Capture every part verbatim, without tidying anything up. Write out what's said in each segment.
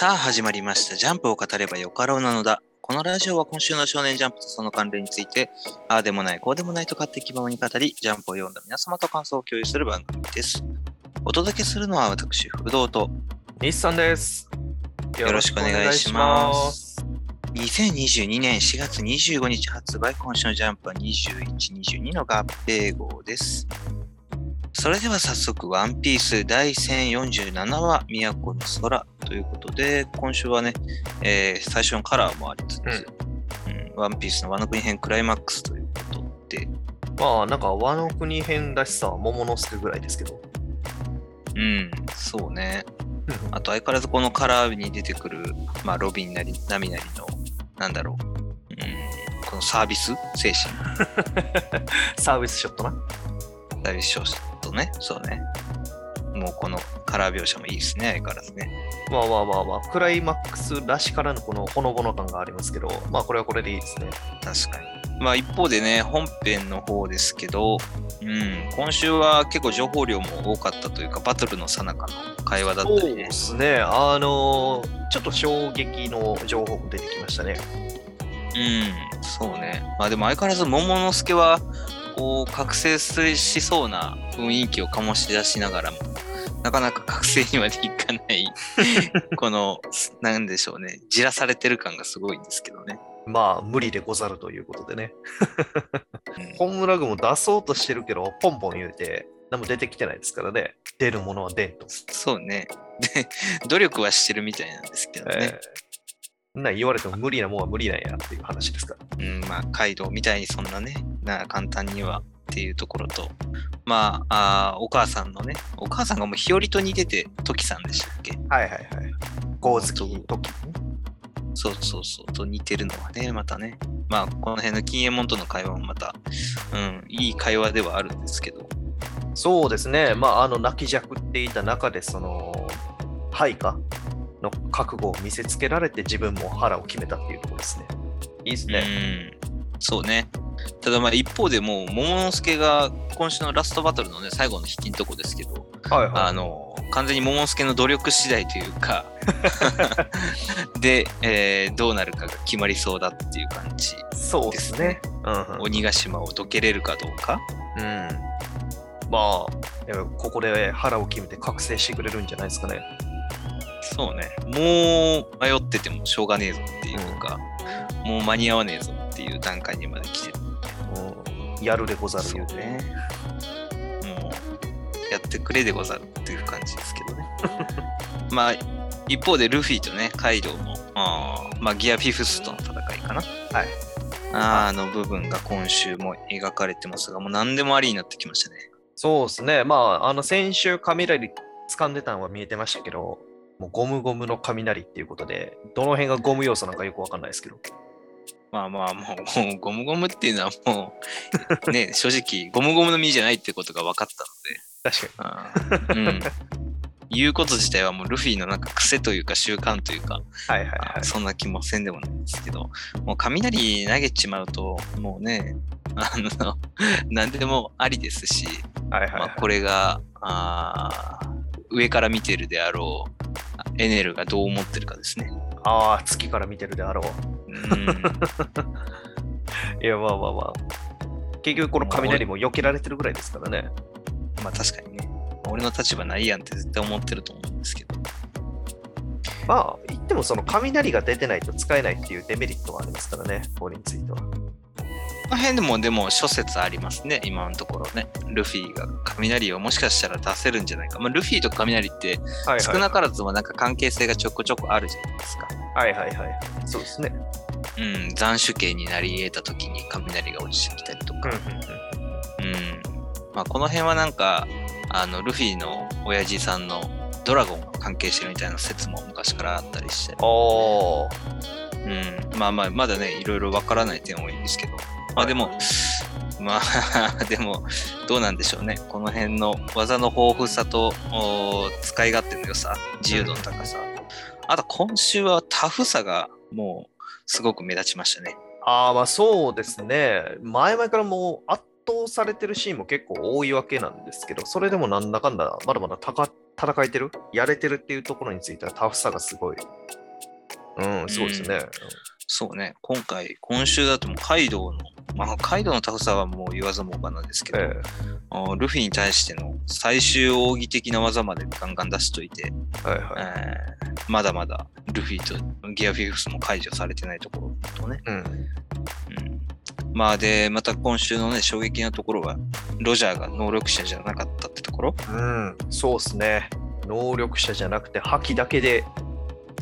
さあ始まりました。ジャンプを語ればよかろうなのだ。このラジオは今週の少年ジャンプとその関連についてああでもないこうでもないと勝手気ままに語り、ジャンプを読んだ皆様と感想を共有する番組です。お届けするのは私不動と西さんです。よろしくお願いします。にせんにじゅうにねんしがつにじゅうごにち発売、今週のジャンプはにじゅういち、にじゅうにの合併号です。それでは早速ワンピースだいせんよんじゅうななわ都の空ということで、今週はね、えー、最初のカラーもありつつ、うんうん、ワンピースのワノ国編クライマックスということで、まあなんかワノ国編らしさは桃之助ぐらいですけど、うんそうねあと相変わらずこのカラーに出てくる、まあ、ロビンなりナミなりのなんだろう、うん、このサービス精神サービスショットなサービスショットね、そうね。もうこのカラー描写もいいですね、相変わらずね。まあまあまあまあ、クライマックスらしからのこのほのぼの感がありますけど、まあこれはこれでいいですね。確かに。まあ一方でね、本編の方ですけど、うん、今週は結構情報量も多かったというか、バトルの最中の会話だったりね。そうですね。あのー、ちょっと衝撃の情報も出てきましたね。うん、そうね。まあでも相変わらず桃之助は、こう覚醒しそうな雰囲気を醸し出しながらもなかなか覚醒にまでいかないこのなんでしょうね、じらされてる感がすごいんですけどね。まあ無理でござるということでね本村君も出そうとしてるけどポンポン言うて何も出てきてないですからね。出るものは出んと。そうねで努力はしてるみたいなんですけどね、えーな言われても無理なもんは無理なんやっていう話ですから、うん、まあカイドウみたいにそんなねな簡単にはっていうところと、まあ、あお母さんのね、お母さんがもう日和と似ててトキさんでしたっけ。はいはいはい、ゴーズキートキそうそうそうと似てるのはね、またね、まあこの辺の金右衛門との会話もまた、うん、いい会話ではあるんですけど。そうですね、まああの泣きじゃくっていた中でその配下の覚悟を見せつけられて自分も腹を決めたっていうところですね。いいですね。うんそうね。ただまあ一方でもう桃之助が今週のラストバトルのね最後の引きのとこですけど、はいはい、あの完全に桃之助の努力次第というかで、えー、どうなるかが決まりそうだっていう感じですね。そうですね、うんうん、鬼ヶ島をどけれるかどうか、うん、まあここで腹を決めて覚醒してくれるんじゃないですかね。そうね、もう迷っててもしょうがねえぞっていうか、うん、もう間に合わねえぞっていう段階にまで来てる、うん、やるでござるよね。もうやってくれでござるっていう感じですけどねまあ一方でルフィとねカイドウのあ、まあ、ギアフィフスとの戦いかな、はい、あ, あの部分が今週も描かれてますが、もう何でもありになってきましたね。そうですね、まあ、あの先週雷で掴んでたのは見えてましたけど、もうゴムゴムの雷っていうことで、どの辺がゴム要素なんかよくわかんないですけど、まあまあもう、もうゴムゴムっていうのはもうね正直ゴムゴムの実じゃないってことが分かったので、確かに、うん、言うこと自体はもうルフィのなんか癖というか習慣というか、はいはいはい、そんな気もせんでもないんですけど、もう雷投げちまうともうねあの何でもありですし、はいはいはい、まあ、これがあ上から見てるであろうエネルがどう思ってるかですね。ああ、月から見てるであろう。うん、いや、まあまあまあ。結局、この雷も避けられてるぐらいですからね。まあ確かにね。俺の立場ないやんって絶対思ってると思うんですけど。まあ、言ってもその雷が出てないと使えないっていうデメリットはありますからね、これについては。この辺でも、でも諸説ありますね、今のところね。ルフィが雷をもしかしたら出せるんじゃないか。まあ、ルフィと雷って少なからずもなんか関係性がちょこちょこあるじゃないですか。はいはいはい。そうですね。うん、斬首刑になり得た時に雷が落ちてきたりとか。うん、うんうん。まあ、この辺はなんか、あの、ルフィの親父さんのドラゴンが関係してるみたいな説も昔からあったりして。おー。うん。まあまあ、まだね、いろいろわからない点多いんですけど。まあでも、まあでもどうなんでしょうね。この辺の技の豊富さと使い勝手の良さ、自由度の高さ、うん、あと今週はタフさがもうすごく目立ちましたね。ああ、まあそうですね。前々からもう圧倒されてるシーンも結構多いわけなんですけど、それでもなんだかんだまだまだ高戦えてる、やれてるっていうところについてはタフさがすごい。うん、そうですね。うん、そうね、今回、今週だともうカイドウの、まあ、カイドウのタフさはもう言わずもがなですけど、えー、ルフィに対しての最終奥義的な技までガンガン出しといて、はいはい、えー、まだまだルフィとギアフィフスも解除されてないところとね。うん、うん、まあで、また今週のね、衝撃なところは、ロジャーが能力者じゃなかったってところ。うん、そうですね。能力者じゃなくて、覇気だけで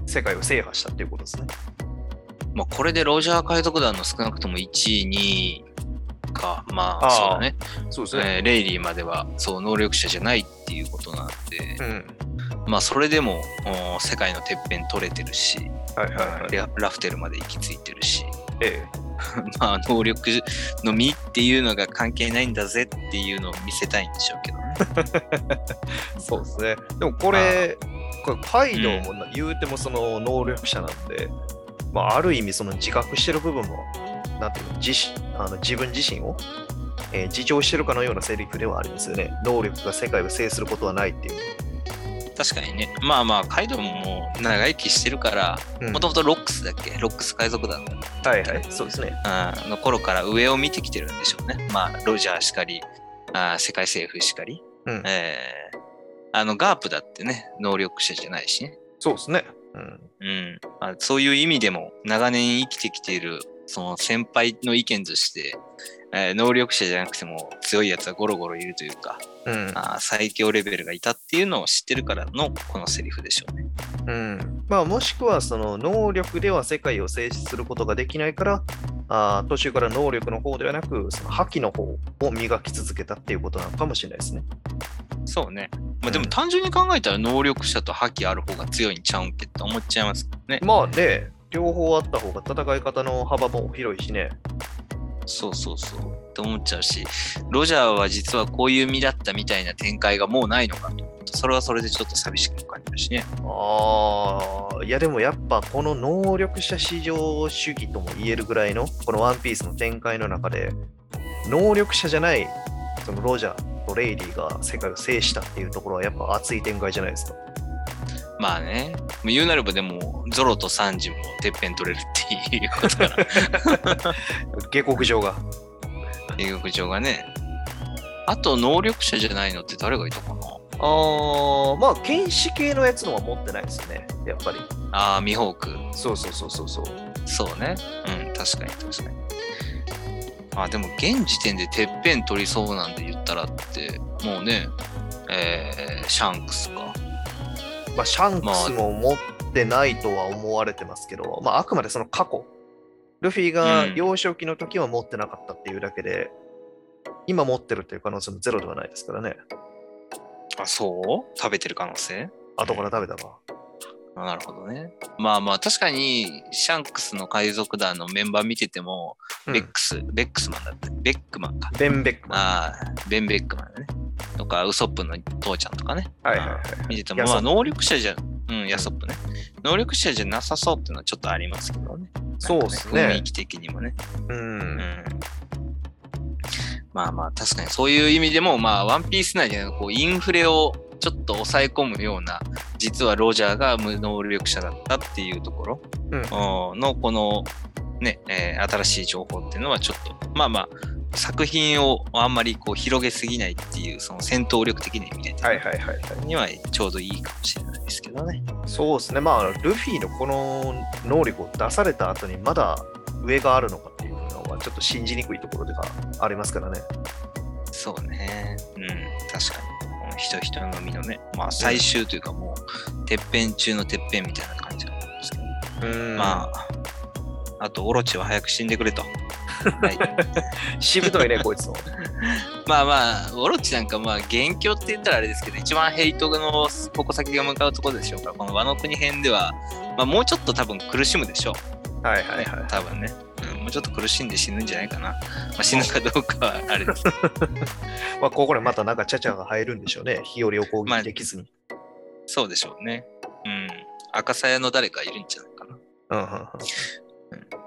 世界を制覇したっていうことですね。まあ、これでロジャー海賊団の少なくともいちい、にいか、まあ、あそうだね。そうですね、えー。レイリーまでは、そう、能力者じゃないっていうことなんで、うん、まあ、それでも、世界のてっぺん取れてるし、はいはいはい、ラ, ラフテルまで行き着いてるし。ええ。まあ能力のみっていうのが関係ないんだぜっていうのを見せたいんでしょうけどね。そうですね。でもこれ、これカイドウも言うてもその能力者なんで、うん、まあ、ある意味その自覚してる部分もなんていうの、自あの自分自身を、えー、自重してるかのようなセリフではありますよね。能力が世界を制することはないっていう。確かにね、まあまあカイドウも長生きしてるから、もともとロックスだっけ、ロックス海賊団だ、はいはい、そうですね。の頃から上を見てきてるんでしょうね。まあロジャーしかり、あ世界政府しかり、うん、えー、あのガープだってね、能力者じゃないしね。そうですね。うん、うん、まあ、そういう意味でも長年生きてきているその先輩の意見として。えー、能力者じゃなくても強いやつはゴロゴロいるというか、うん、あ最強レベルがいたっていうのを知ってるからのこのセリフでしょうね。うん、まあもしくはその能力では世界を制止することができないから、あ途中から能力の方ではなくその覇気の方を磨き続けたっていうことなのかもしれないですね。そうね。まあ、でも単純に考えたら能力者と覇気ある方が強いんちゃうんけって思っちゃいますね。まあね、両方あった方が戦い方の幅も広いしね。そうそうそうって思っちゃうし、ロジャーは実はこういう身だったみたいな展開がもうないのかと思うと、それはそれでちょっと寂しく感じるしね。ああ、いやでもやっぱこの能力者至上主義とも言えるぐらいのこのワンピースの展開の中で、能力者じゃないそのロジャーとレイリーが世界を制したっていうところはやっぱ熱い展開じゃないですか。まあね、言うなればでもゾロとサンジもてっぺん取れるっていうことから下克上が下克上がね。あと能力者じゃないのって誰がいたかな。ああ、まあ剣士系のやつのは持ってないですね、やっぱり。ああ、ミホーク。そうそうそうそうそうそうね。うん、確かに確かに。まあでも現時点でてっぺん取りそうなんで言ったらってもうね、えー、シャンクスか。まあ、シャンクスも持ってないとは思われてますけど、まあ、あくまでその過去ルフィが幼少期の時は持ってなかったっていうだけで、うん、今持ってるという可能性もゼロではないですからね。あ、そう食べてる可能性後から食べたか、うん、なるほどね。まあまあ確かにシャンクスの海賊団のメンバー見てても、うん、ベックスベックスマンだってベックマンかベンベックマンあベンベックマンだねとか、ウソップの父ちゃんとかね、はいはいはい、見てても、まあ、能力者じゃ、うん、ヤソップね、能力者じゃなさそうっていうのはちょっとありますけどね。そうですね。雰囲気的にもね。うん。うん、まあまあ、確かにそういう意味でも、まあ、ワンピース内でこうインフレをちょっと抑え込むような、実はロジャーが無能力者だったっていうところの、この、ね、えー、新しい情報っていうのはちょっと、まあまあ、作品をあんまりこう広げすぎないっていうその戦闘力的な意味でにはちょうどいいかもしれないですけどね。そうですね。まあルフィのこの能力を出された後にまだ上があるのかっていうのはちょっと信じにくいところでがありますからね。そうね。うん、確かに人人のみのね、まあ最終というかもうてっぺん中のてっぺんみたいな感じなんですけど、うん、まああとオロチは早く死んでくれと。はい、しぶといねこいつも。まあまあオロチなんかまあ元凶って言ったらあれですけど、一番ヘイトの矛先が向かうところでしょうから、このワノ国編では、まあ、もうちょっと多分苦しむでしょう。はいはいはい、多分ね、うん、もうちょっと苦しんで死ぬんじゃないかな、まあ、死ぬかどうかはあれです。まあここでまたなんかチャチャが入るんでしょうね、日和を攻撃できずに、まあ、そうでしょうね。うん、赤鞘の誰かいるんじゃないかな。うんうんうん。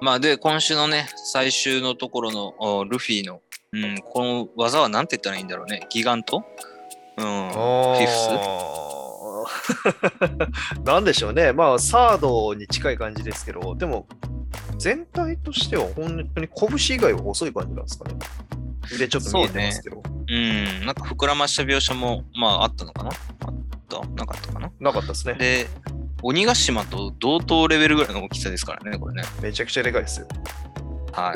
まあで今週のね最終のところのルフィの、うん、この技は何て言ったらいいんだろうね。ギガント、うん、フィフス、のなんでしょうね、まあサードに近い感じですけど、でも全体としては本当に拳以外は細い感じなんですかね。腕ちょっと見えてますけど、そうね、うん、なんか膨らました描写もまああったのかな、あったなかったかな、なかったですね。で鬼ヶ島と同等レベルぐらいの大きさですからね、これね。めちゃくちゃでかいですよ。は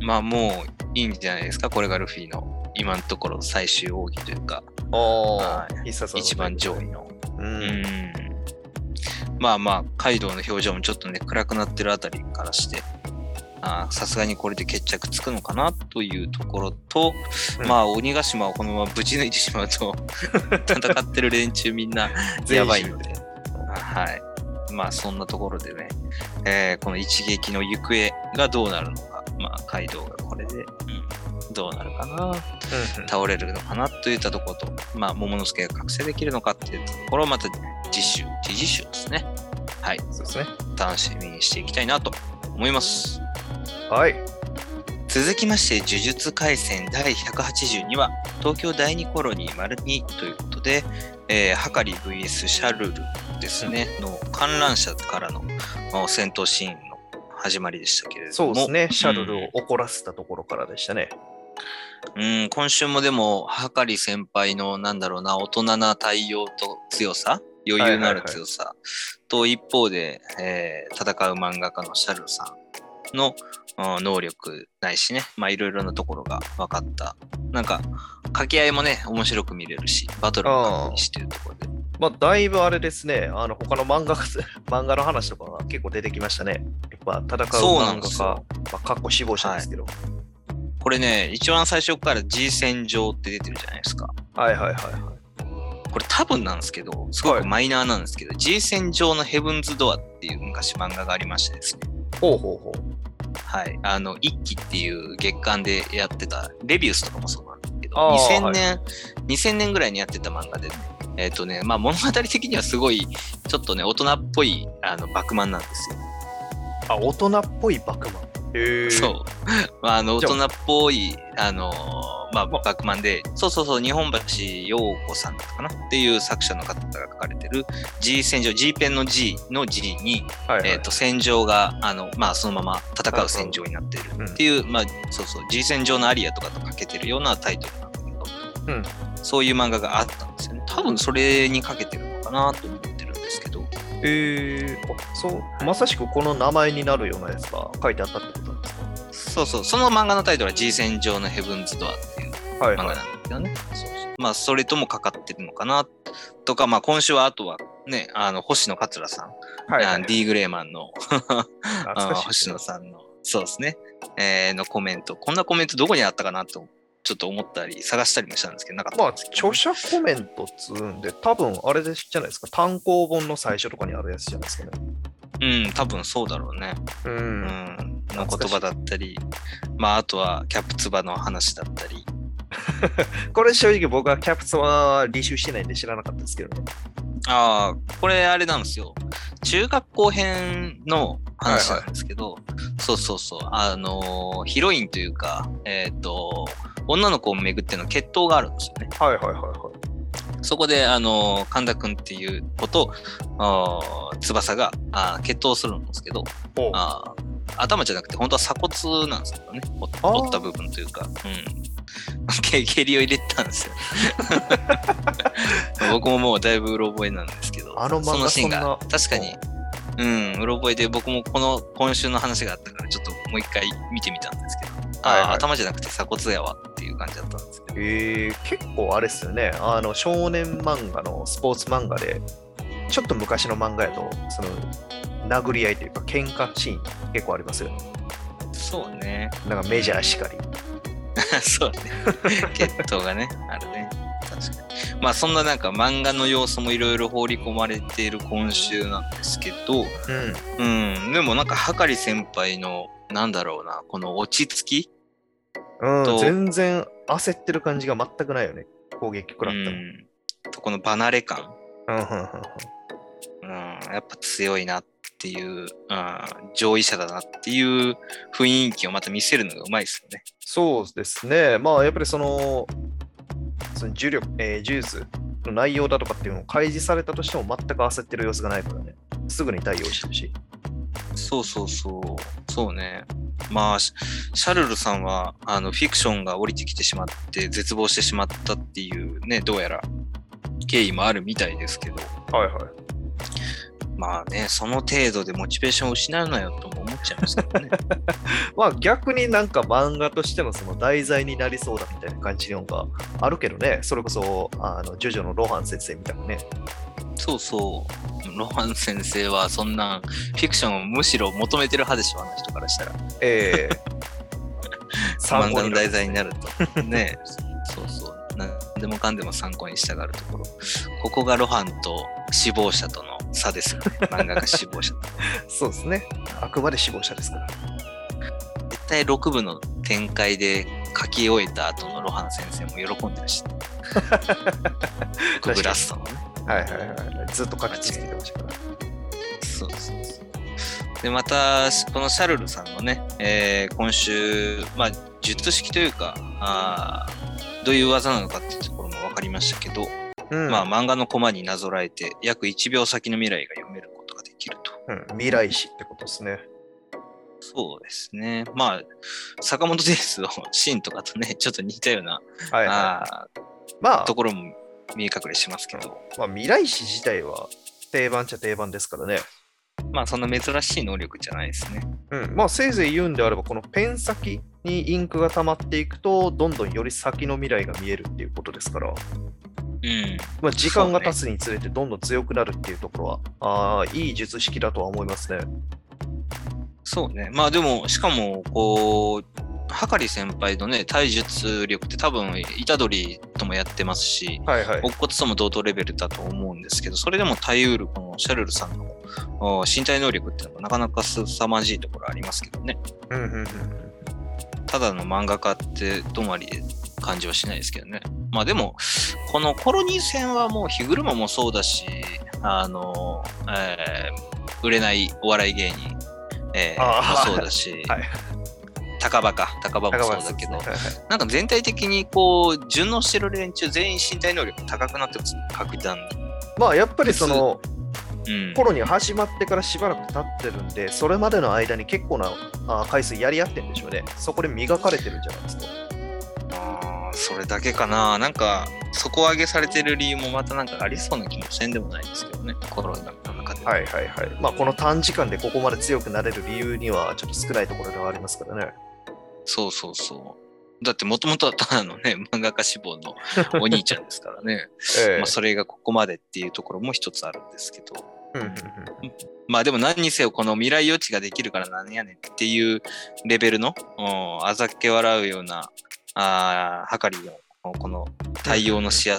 い。まあもういいんじゃないですか。これがルフィの今のところ最終奥義というか、はい、一番上位の。うん。うんまあまあカイドウの表情もちょっとね暗くなってるあたりからして、あさすがにこれで決着つくのかなというところと、うん、まあ鬼ヶ島をこのままぶち抜いてしまうと戦ってる連中みんなやばいので。はい、まあそんなところでね、えー、この一撃の行方がどうなるのか、まあカイドウがこれで、うん、どうなるかな、うん、倒れるのかなといったところと、まあモモの助が覚醒できるのかっていうところをまた次週次次週ですね。はい、そうですね。楽しみにしていきたいなと思います。はい。続きまして呪術廻戦だいひゃくはちじゅうには東京だいにコロニー丸にということで、えー、ハカリ ブイエス シャルルですね、うん、の観覧車からの戦闘シーンの始まりでしたけれども、そうですね、シャルルを怒らせたところからでしたね。うん、うん、今週もでもハカリ先輩のなんだろうな、大人な対応と強さ、余裕のある強さ、はいはいはい、と一方で、えー、戦う漫画家のシャルルさんの能力ないしね、まあいろいろなところが分かった、なんか掛け合いもね面白く見れるし、バトルも確認してるところで、まあだいぶあれですね、あの他の漫画漫画の話とかが結構出てきましたね。やっぱ戦う漫画か、まあかっこ死亡者ですけど、はい、これね一番最初から G 戦場って出てるじゃないですか。はいはいはいはい、これ多分なんですけどすごくマイナーなんですけど、はい、G 戦場のヘブンズドアっていう昔漫画がありましてですね、ほうほうほう、はい、あの一期っていう月間でやってたレビュースとかもそうなんですけど、にせんねん、はい、にせんねんぐらいにやってた漫画で、ね、えっ、ー、とね、まあ物語的にはすごいちょっとね大人っぽいあのバクマンなんですよ。あ、大人っぽいバクマン。へえ。そう、まあ、あの大人っぽいあのまあバクマンで、そうそうそう、日本橋陽子さんだったかなっていう作者の方が書かれてる G 戦場、 G ペンの G の G に、はいはい、えー、と戦場があのまあそのまま戦う戦場になっているっていう、はいはい、まあそうそう G 戦場のアリアとかとかけてるようなタイトルなんだけど、うん、そういう漫画があったんですよね。多分それにかけてるのかなと思ってるんですけど、えー、あ、そう、まさしくこの名前になるようなやつが書いてあったってことなんですか。そうそう、その漫画のタイトルは G 戦場のヘブンズドアっていう漫画なんだけどね、はいはい、そうそう、まあそれともかかってるのかなとか、まあ今週はあとはね、あの星野桂さん、はいはいはい、D グレーマンの星野さんの、そうですね、えー、のコメント、こんなコメントどこにあったかなとちょっと思ったり探したりもしたんですけど、なんかまあ著者コメントつうんで、多分あれじゃないですか、単行本の最初とかにあるやつじゃないですかね。うん、多分そうだろうね。うん、うん、の言葉だったり、まああとはキャプツバの話だったり。これ正直僕はキャプツバは履修してないんで知らなかったですけどね。ああ、これあれなんですよ。中学校編の話なんですけど、はいはい、そうそうそう、あのヒロインというか、えっと女の子をめぐっての決闘があるんですよね。はいはいはいはい。そこであの神田くんっていう子と翼があ決闘するんですけど、あ頭じゃなくて本当は鎖骨なんですけどね、折った部分というか、うん、蹴りを入れたんですよ。僕ももうだいぶうろ覚えなんですけど、あのそのシーンが確かに、うん、うろ覚えで、僕もこの今週の話があったからちょっともう一回見てみたんですけど、はいはい、頭じゃなくて鎖骨やわっていう感じだったんですけど、えー、結構あれですよね、あの少年漫画のスポーツ漫画でちょっと昔の漫画やとその殴り合いというか喧嘩シーン結構ありますよね。そうね、なんかメジャーしかり。そうね、決闘がねあるね、確かに。まあそんななんか漫画の要素もいろいろ放り込まれている今週なんですけど、うん、うん、でもなんかはかり先輩のなんだろうな、この落ち着き、うん、全然焦ってる感じが全くないよね、攻撃食らったの、うん、とこの離れ感、うんうんうんうん、やっぱ強いなっていう、うん、上位者だなっていう雰囲気をまた見せるのがうまいですよね。そうですね、まあやっぱりその、その呪力、えー、呪術の内容だとかっていうのを開示されたとしても全く焦ってる様子がないからね、すぐに対応してるし。そうそうそうそうね。まあシャルルさんはあのフィクションが降りてきてしまって絶望してしまったっていうね、どうやら経緯もあるみたいですけど、はいはい、まあね、その程度でモチベーションを失うなよとも思っちゃいますけどねまあ逆になんか漫画としてのその題材になりそうだみたいな感じのがあるけどね、それこそあのジョジョのロハン先生みたいなね。そうそう、ロハン先生はそんなフィクションをむしろ求めてる派でしょ、あの人からしたら。ええー、漫画の題材になるとねそうそう、何でもかんでも参考にしたがるところ、ここが露伴と死亡者との差ですよね、漫画が死亡者とそうですね、あくまで死亡者ですから。絶対ろくぶの展開で書き終えた後の露伴先生も喜んでるしろくぶラストのね、はいはいはい、ずっと書き続けてましたから。そうそうそう。でまたこのシャルルさんのね、えー、今週まあ術式というか、あどういう技なのかっていうところも分かりましたけど、うん、まあ漫画のコマになぞらえて約いちびょう先の未来が読めることができると、うん、未来史ってことですね。そうですね。まあ坂本デイズのシーンとかとねちょっと似たような、はいはい、あまあところも見え隠れしますけど、うん、まあ未来史自体は定番っちゃ定番ですからね。まあそんな珍しい能力じゃないですね。うん、まあせいぜい言うんであればこのペン先にインクが溜まっていくとどんどんより先の未来が見えるっていうことですから、うんまあ、時間が経つにつれてどんどん強くなるっていうところは、ね、ああいい術式だとは思いますね。そうね。まあでもしかもこうはかり先輩のね体術力って多分虎杖ともやってますし、はいはい、乙骨とも同等レベルだと思うんですけど、それでも耐えうるこのシャルルさんの身体能力っていうのがなかなか凄まじいところありますけどね、うんうんうん、ただの漫画家って止まりで感じはしないですけどね。まあでもこのコロニー戦はもう日車もそうだし、あの、えー、売れないお笑い芸人、えー、もそうだし、はい、高場か高場もそうだけど、ねはいはい、なんか全体的にこう順応してる連中全員身体能力高くなってます、格段に。まあやっぱりそのうん、コロニー始まってからしばらく経ってるんで、それまでの間に結構なあ回数やり合ってるんでしょうね。そこで磨かれてるんじゃないですか。ああ、それだけかな。なんか底上げされてる理由もまたなんかありそうな気もせんでもないですけどね、コロニーの中で。はいはいはい。まあこの短時間でここまで強くなれる理由にはちょっと少ないところではありますからね。そうそうそう。だってもともとはただのね漫画家志望のお兄ちゃんですからね、ええまあ、それがここまでっていうところも一つあるんですけど、うんうんうん、まあでも何にせよこの未来予知ができるからなんやねんっていうレベルのあざけ笑うようなあはかりのこの対応のしや、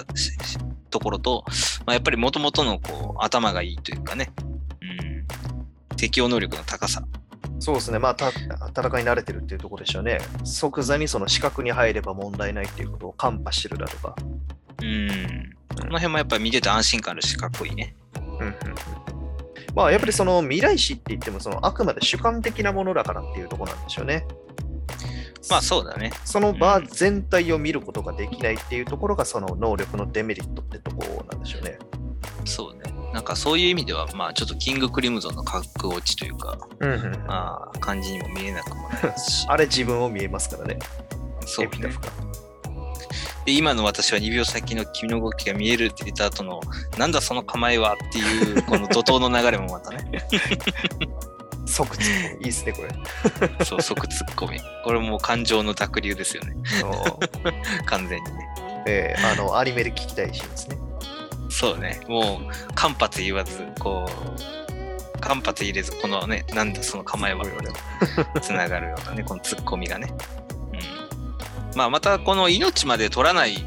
うんうん、ところと、まあ、やっぱりもともとのこう頭がいいというかね、うん、適応能力の高さ。そうですね。まあた戦い慣れてるっていうところでしょうね。即座にその視覚に入れば問題ないっていうことをカンパしてるだとか、うんこの辺もやっぱり見てて安心感あるしかっこいいね。うんうん、まあやっぱりその未来史って言ってもそのあくまで主観的なものだからっていうところなんでしょうね。まあそうだね。その場全体を見ることができないっていうところがその能力のデメリットってところなんでしょうね。そうね。なんかそういう意味ではまあちょっとキングクリムゾンの格落ちというか、うんうんうん、まあ感じにも見えなくもないですしあれ自分を見えますからね。そうね。エピタフか。で今の私はにびょう先の君の動きが見えるって言った後のなんだその構えはっていうこの怒涛の流れもまたね即ツッコミいいですねこれそう即ツッコミこれもう感情の濁流ですよね完全にね、えー、あのアニメで聞きたいシーンですね。そうね。もう間髪言わずこう間髪入れずこのねなんだその構えはつながるようなねこのツッコミがね、まあ、またこの命まで取らない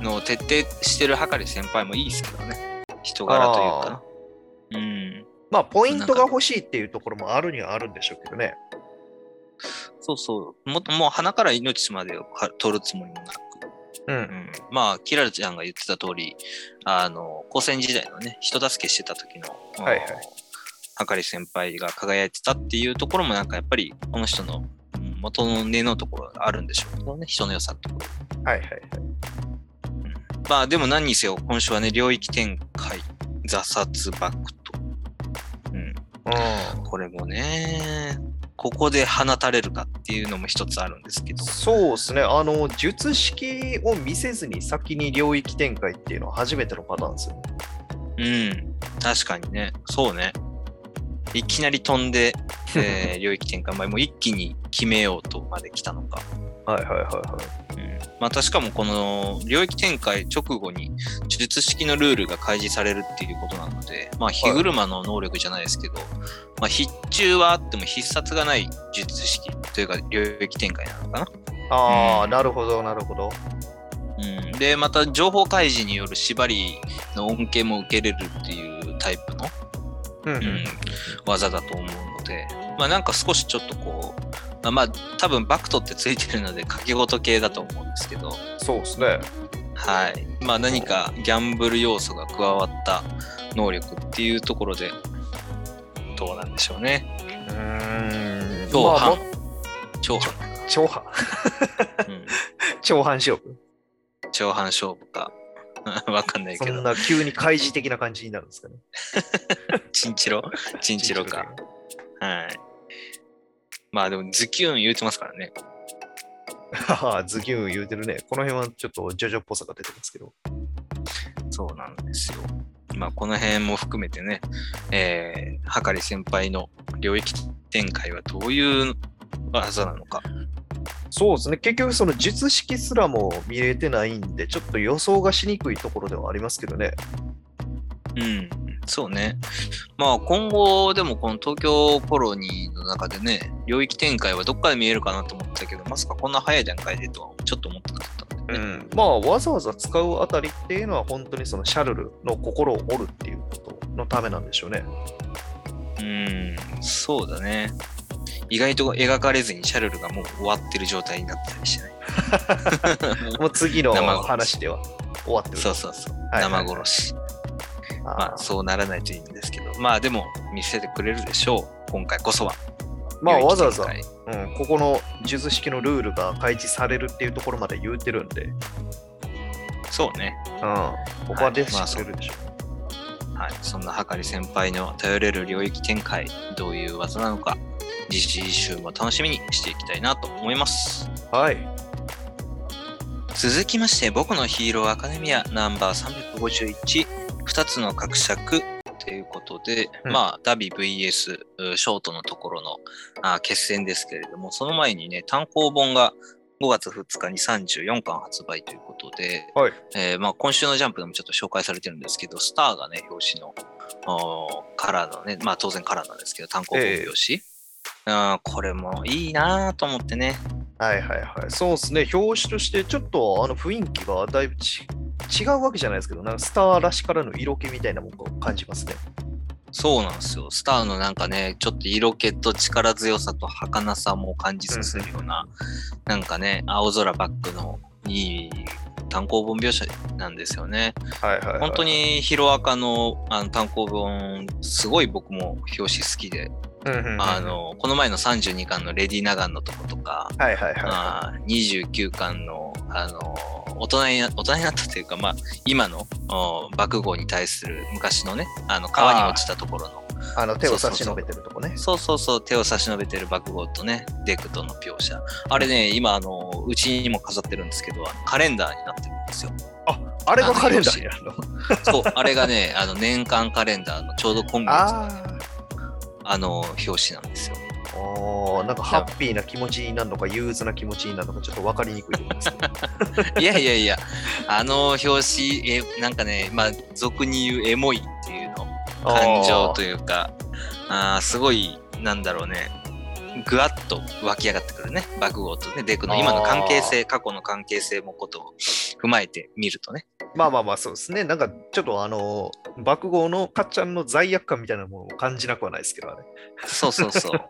のを徹底してるはかり先輩もいいですけどね、人柄というか、うん、まあポイントが欲しいっていうところもあるにはあるんでしょうけどね。そうそうもっともう鼻から命までを取るつもりもなく、うんうん、まあキラルちゃんが言ってた通りあの高専時代のね人助けしてた時の、はいはい、はかり先輩が輝いてたっていうところもなんかやっぱりこの人の元の根のところがあるんでしょうね、人の良さのところ。はいはいはい、うん、まあでも何にせよ今週はね領域展開挫殺バクト、うん、これもねここで放たれるかっていうのも一つあるんですけど、そうですね、あの術式を見せずに先に領域展開っていうのは初めてのパターンですよ。うん、確かにね、そうね、いきなり飛んで、えー、領域展開前もう一気に決めようとまで来たのか。はいはいはいはい、うん、またしかもこの領域展開直後に術式のルールが開示されるっていうことなので、まあ火車の能力じゃないですけど、はい、まあ必中はあっても必殺がない術式というか領域展開なのかな。ああ、うん、なるほどなるほど、うん、でまた情報開示による縛りの恩恵も受けれるっていうタイプの、うんうん、技だと思うので、まあなんか少しちょっとこうまあ多分バクトってついてるので掛け事系だと思うんですけど、そうですね、はい、まあ何かギャンブル要素が加わった能力っていうところでどうなんでしょうね。うーん、長半、まあ、長半長半長半勝負長半勝負かわかんないけど、そんな急に開示的な感じになるんですかねチンチロチンチロか、はい、まあでもズキューン言うてますからね。はは、ズキューン言うてるね。この辺はちょっとジョジョっぽさが出てますけど。そうなんですよ。まあこの辺も含めてね、えー、はかり先輩の領域展開はどういう技なのか。そうですね。結局その術式すらも見れてないんで、ちょっと予想がしにくいところではありますけどね。うん。そうね。まあ今後でもこの東京コロニーの中でね、領域展開はどっかで見えるかなと思ったけど、まさかこんな早い段階でとはちょっと思ってなかったんで、ね、うん。まあわざわざ使うあたりっていうのは本当にそのシャルルの心を折るっていうことのためなんでしょうね。うん、そうだね。意外と描かれずにシャルルがもう終わってる状態になったりしない。もう次の話では終わってる。そうそうそう。生殺し。はいはいはい、まあ、そうならないといいんですけど、まあでも見せてくれるでしょう、今回こそは。まあわざわざ、うん、ここの術式のルールが開示されるっていうところまで言うてるんで、そうね、うん、ここは出してくれるでしょう、はい、まあ、そ, はい、そんなはかり先輩の頼れる領域展開、どういう技なのか次週も楽しみにしていきたいなと思います。はい、続きまして僕のヒーローアカデミアナンバーさんびゃくごじゅういち、ふたつの格尺ということで、うん、まあダビ ブイエス ショートのところのあ決戦ですけれども、その前にね単行本がごがつふつかにさんじゅうよんかん発売ということで、はい、えー、まあ今週のジャンプでもちょっと紹介されてるんですけど、スターがね表紙のカラーのね、まあ当然カラーなんですけど単行本表紙、えー、あこれもいいなと思ってね。はいはいはい、そうですね、表紙としてちょっとあの雰囲気がだいぶち違うわけじゃないですけど、なんかスターらしからぬ色気みたいなものを感じますね。そうなんですよ、スターのなんかねちょっと色気と力強さと儚さも感じさせるような、うん、なんかね青空バックのいい単行本描写なんですよね、はいはいはい、本当にヒロアカ の, あの単行本すごい僕も表紙好きで、うんうんうん、あのこの前のさんじゅうにかんのレディナガンのとことか、はいはいはいはい、まあ、にじゅうきゅうかんのあの大人になったというか、まあ、今の爆豪に対する昔のねあの川に落ちたところのあの手を差し伸べてるとこね、そうそうそう、手を差し伸べてる爆豪とねデクとの描写、あれね今あのうちにも飾ってるんですけどカレンダーになってるんですよ。あ、あれがカレンダーになるのそう、あれがねあの年間カレンダーのちょうど今月の、ね、あの表紙なんですよ。お、なんかハッピーな気持ちになるのか憂鬱な気持ちになるのかちょっと分かりにくいと思いますけどいやいやいや、あの表紙えなんかね、まあ俗に言うエモいっていうの感情というか、ああすごいなんだろうね、ぐわっと湧き上がってくるね、爆豪とねデクの今の関係性、過去の関係性もことを踏まえてみるとね、まあまあまあそうですね、なんかちょっとあの爆豪のかっちゃんの罪悪感みたいなものを感じなくはないですけど、あれそうそうそう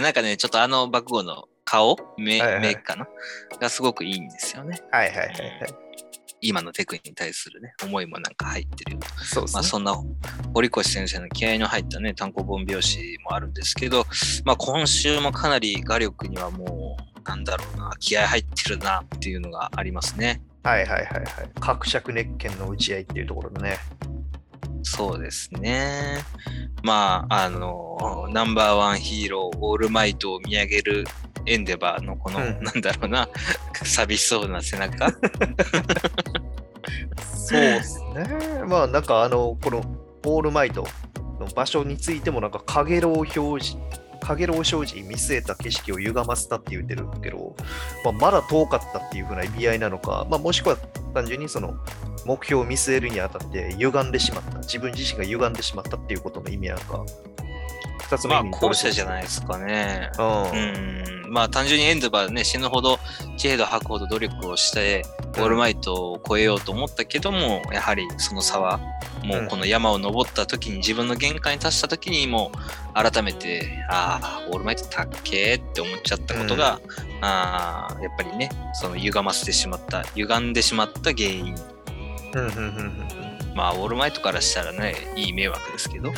なんかねちょっとあの爆豪の顔 目,、はいはい、目かながすごくいいんですよね。はいはいはい、はい、うん、今のテクに対するね思いもなんか入ってるような、そうですね、まあ、そんな堀越先生の気合いの入ったね単行本表紙もあるんですけど、まあ今週もかなり画力にはもうなんだろうな気合い入ってるなっていうのがありますね。はいはいはいはい。格尺熱拳の打ち合いっていうところだね。そうですね。まああのナンバーワンヒーローオールマイトを見上げるエンデバーのこの、うん、なんだろうな寂しそうな背中。そうですね。まあなんかあのこのオールマイトの場所についてもなんかかげろう表示。かげろう障子見据えた景色を歪ませたって言ってるけど、まあ、まだ遠かったっていう風な意味合いなのか、まあ、もしくは単純にその目標を見据えるにあたって歪んでしまった、自分自身が歪んでしまったっていうことの意味なのか、ふたつの意味にとると、まあ、後者じゃないですかね。うん、うんまあ単純にエンデバーね、死ぬほど血へど吐くほど努力をしてオールマイトを超えようと思ったけども、やはりその差はもうこの山を登った時に、自分の限界に達した時にもう改めて、ああオールマイトたっけーって思っちゃったことが、うん、あやっぱりねその歪ませてしまった歪んでしまった原因、うんうんうん、まあオールマイトからしたらねいい迷惑ですけど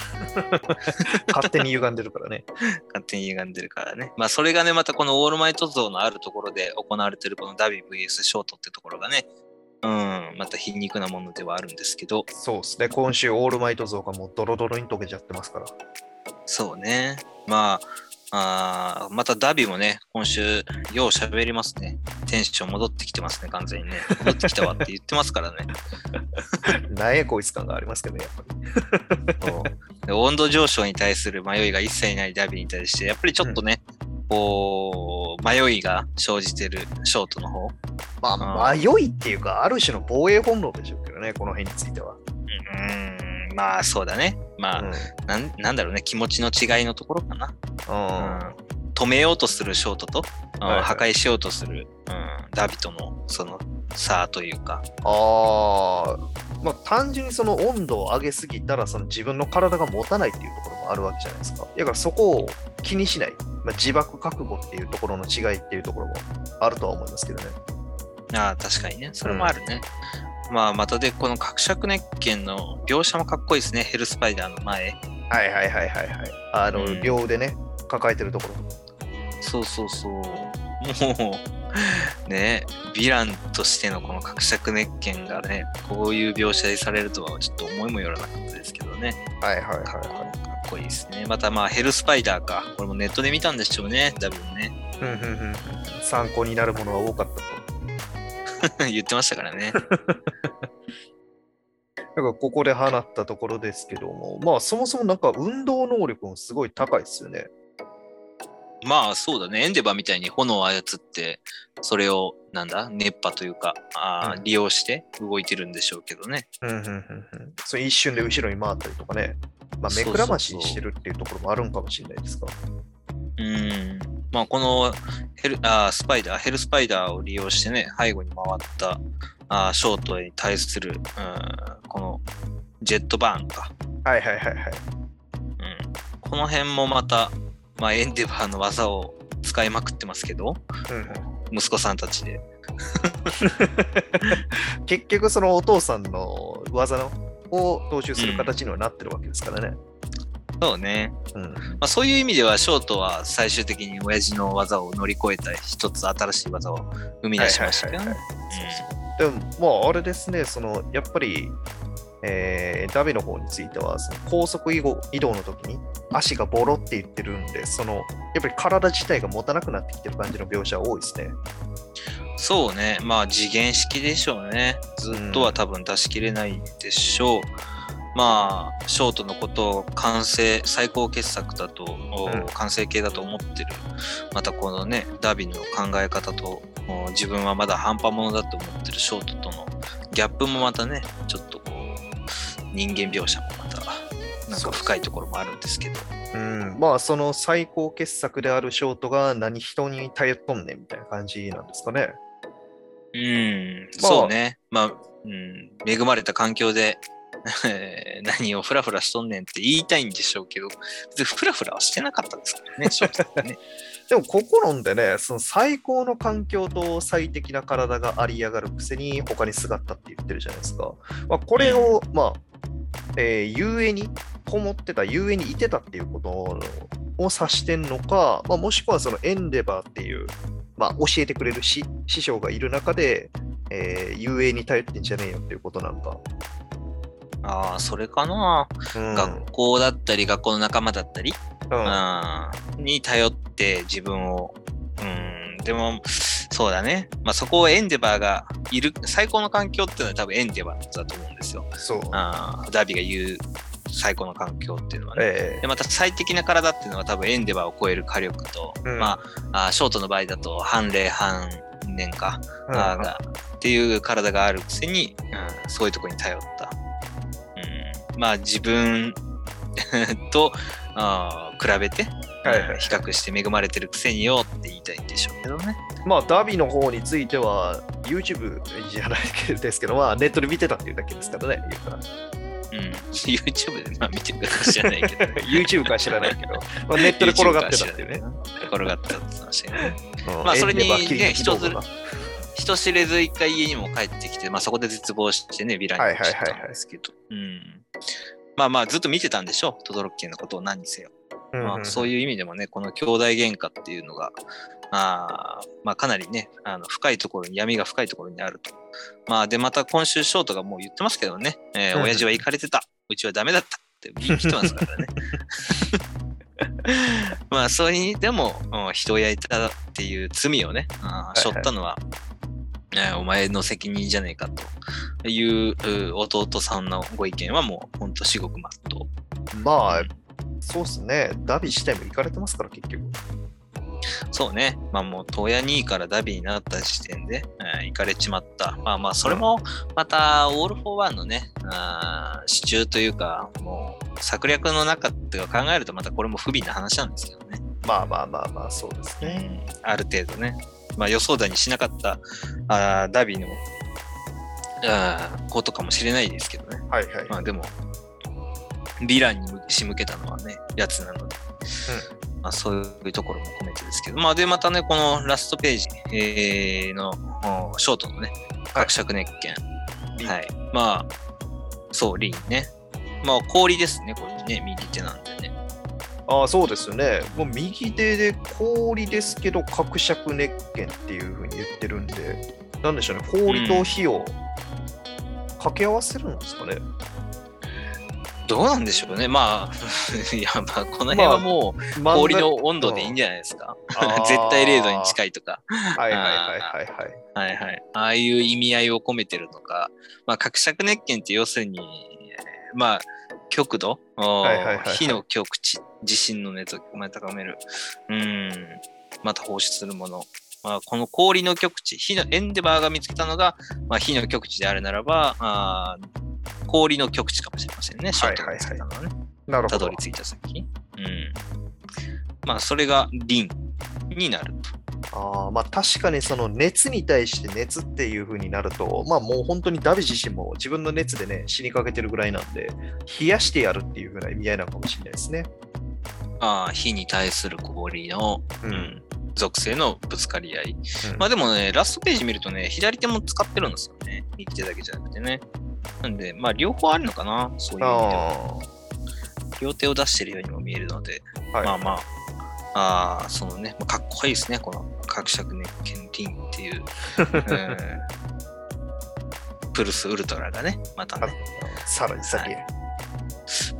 勝手に歪んでるからね勝手に歪んでるからねまあそれがねまたこのオールマイト像のあるところで行われてるこのダビ ブイエス ショートってところがねうん、また皮肉なものではあるんですけど、そうですね。今週オールマイト像がもうドロドロに溶けちゃってますから。そうね。まあ、あまたダビもね、今週よう喋りますね。テンション戻ってきてますね、完全にね。戻ってきたわって言ってますからね。なんやこいつ感がありますけどね、やっぱりそうで。温度上昇に対する迷いが一切ないダビに対して、やっぱりちょっとね。うんこう迷いが生じてるショートの方、まあ、迷いっていうかある種の防衛本能でしょうけどねこの辺については。うーんまあそうだねまあ、うん、な, んなんだろうね気持ちの違いのところかな、うん、止めようとするショートと、うんはいはい、破壊しようとする、うん、ダビとのその差というかあ、まあ単純にその温度を上げすぎたらその自分の体が持たないっていうところもあるわけじゃないですか。だからそこを気にしない、まあ、自爆覚悟っていうところの違いっていうところもあるとは思いますけどね。ああ確かにねそれもあるね、うん、まあまたでこの格尺熱拳の描写もかっこいいですね。ヘルスパイダーの前はいはいはいはいはいあの、うん、両腕ね抱えてるところそうそうそうもうねヴィランとしてのこの格尺熱拳がねこういう描写でされるとはちょっと思いもよらなかったですけどね。はいはいはいはいかっこいいですね。またまあヘルスパイダーかこれもネットで見たんでしょうね多分ね参考になるものが多かったと言ってましたからねなんかここで放ったところですけどもまあそもそもなんか運動能力もすごい高いですよね。まあそうだねエンデバーみたいに炎を操ってそれをなんだ熱波というかあ、うん、利用して動いてるんでしょうけどね、うんうんうんうん、そ一瞬で後ろに回ったりとかね、まあ、目くらまししてるっていうところもあるんかもしれないですか。うーんまあこのヘルあスパイダーヘルスパイダーを利用してね背後に回ったあショートに対するうんこのジェットバーンかはいはいはいはい、うん、この辺もまたまあ、エンデバーの技を使いまくってますけど、うん、息子さんたちで結局そのお父さんの技を踏襲する形にはなってるわけですからね、うん、そうね、うんまあ、そういう意味ではショートは最終的に親父の技を乗り越えた一つ新しい技を生み出しましたけどね。でもまああれですねそのやっぱりえー、ダビの方についてはその高速移動の時に足がボロって言ってるんでそのやっぱり体自体が持たなくなってきてる感じの描写多いですね。そうねまあ次元式でしょうねずっとは多分出しきれないでしょう、うん、まあショートのことを完成最高傑作だと、うん、完成形だと思ってるまたこのねダビの考え方と自分はまだ半端者だと思ってるショートとのギャップもまたねちょっと人間描写もまたなんか深いところもあるんですけどうんまあその最高傑作であるショートが何人に頼っとんねんみたいな感じなんですかね。うん、まあ、そうねまあ、うん、恵まれた環境で何をフラフラしとんねんって言いたいんでしょうけどフラフラはしてなかったですからねショートはねでもここ論でねその最高の環境と最適な体があり上がるくせに他にすがったって言ってるじゃないですか、まあ、これを、うん、まあえー、ゆえにこもってたゆえにいてたっていうことを指してんのか、まあ、もしくはそのエンデバーっていう、まあ、教えてくれる師匠がいる中で、えー、ユーエー に頼ってんじゃねえよっていうことなんか。ああ、それかな、うん、学校だったり学校の仲間だったり、うん、に頼って自分を、うん、でもそうだね、まあ、そこをエンデバーがいる最高の環境っていうのは多分エンデバーだと思うんですよ。そう、あ、ダービーが言う最高の環境っていうのはね、えー、でまた最適な体っていうのは多分エンデバーを超える火力と、うん、まあ、あショートの場合だと半冷半年か、うん、あっていう体があるくせに、うん、そういうとこに頼った、うん、まあ自分とあ比べて、はいはい、比較して恵まれてるくせによって言いたいんでしょうけどね。まあダービーの方については YouTube じゃないですけど、まあ、ネットで見てたっていうだけですからね。うん、YouTube で、まあ、見てるか知らないけどYouTube か知らないけど、まあ、ネットで転がってたっていうね。転がったって話ね。まあそれにね、人ず人知れず一回家にも帰ってきて、まあ、そこで絶望してね、ヴィランにしてたんですけど、まあまあずっと見てたんでしょう、轟家のことを何にせよ、うんうん、まあ、そういう意味でもね、この兄弟喧嘩っていうのがあまあかなりね、あの深いところに、闇が深いところにあると。まあでまた今週ショートがもう言ってますけどね、えー、親父はイカれてた、うちはダメだったって言ってますからねまあそれにでも人を焼いたっていう罪をね、あ背負ったのは、はいはい、えー、お前の責任じゃねえかという弟さんのご意見はもうほんと至極まっとう。まあそうっすね、ダビ自体もイカれてますから結局。そうね、まあもう東野にいからダビになった時点で、えー、行かれちまった。まあまあそれもまたオールフォーワンのね、あ支柱というか、もう策略の中って考えるとまたこれも不憫な話なんですけどね。まあまあまあまあそうですね。うん、ある程度ね、まあ予想だにしなかったあダビのあことかもしれないですけどね。はいはい。まあでもヴィランに仕向けたのはね、やつなので。うん、まあ、そういうところも込めてですけど、まあ、でまたね、このラストページ、えー、のショートのね、伯爵熱拳、はい、はい、まあそうリンね、まあ氷ですね、これね右手なんでね。ああそうですよね、もう右手で氷ですけど伯爵熱拳っていう風に言ってるんで、なんでしょうね、氷と火を掛け合わせるんですかね。うん、どうなんでしょうね。まあ、いや、まあ、この辺はもう、まあ、氷の温度でいいんじゃないですか。絶対零度に近いとか。はいはいはいはい、はい。はいはい。ああいう意味合いを込めてるのか。まあ、伯爵熱拳って要するに、まあ、極度、はいはいはいはい、火の極地、地震の熱を高める。うん。また放出するもの。まあ、この氷の極地、火のエンデバーが見つけたのが、まあ、火の極地であるならば、あ氷の極地かもしれませんね。ショートが見つけたのはね。なるほど。たどり着いた先。うん。まあ、それが輪になると。ああ、まあ、確かにその熱に対して熱っていう風になると、まあ、もう本当にダビ自身も自分の熱でね、死にかけてるぐらいなんで、冷やしてやるっていう風な意味合いなのかもしれないですね。ああ、火に対する氷の、うん。うん属性のぶつかり合い、うん、まあでもね、ラストページ見るとね、左手も使ってるんですよね、右手だけじゃなくてね。なんでまあ両方あるのかな、そういう意味では。両手を出してるようにも見えるので、はい、まあまあ、あそのね、まあ、かっこいいですね、この伯爵熱拳リンっていうプルスウルトラがね、またね、さらに先へ、はい、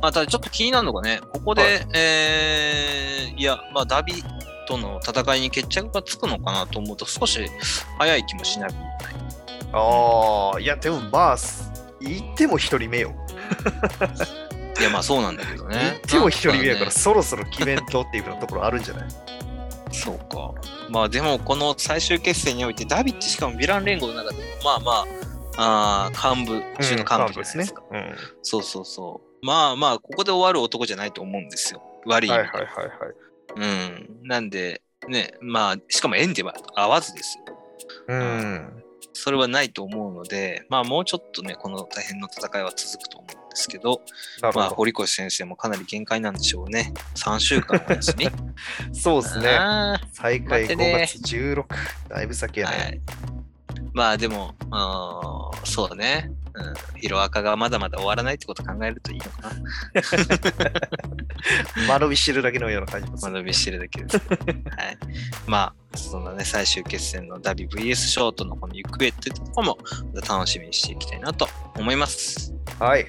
まあ、ただちょっと気になるのがね、ここで、はい、えー、いやまあダビとの戦いに決着がつくのかなと思うと少し早い気もしなくもない。ああ、いやでもまあ言っても一人目よいやまあそうなんだけどね、言っても一人目やから、ね、そろそろ決めんとっていうようなところあるんじゃないそうか、まあでもこの最終決戦においてダビってしかもヴィラン連合の中でまあまああ幹部中の幹部ですね、うんうん、そうそうそう、まあまあここで終わる男じゃないと思うんですよ、悪い意味で、はいはいはいはい、うん、なんでね、まあしかもエンデは合わずですよ、うんうん、それはないと思うので、まあもうちょっとねこの大変な戦いは続くと思うんですけど、まあ堀越先生もかなり限界なんでしょうね、さんしゅうかんお休みそうですね、再開ごがつじゅうろく、だいぶ先やね、はい、まあでもそうだね、うん、ヒロアカがまだまだ終わらないってことを考えるといいのかな間延びしてるだけのような感じもする、ね、間延びしてるだけです、はい、まそのね、最終決戦のダビ ブイエス ショートのこの行方ってとこも楽しみにしていきたいなと思います。はい、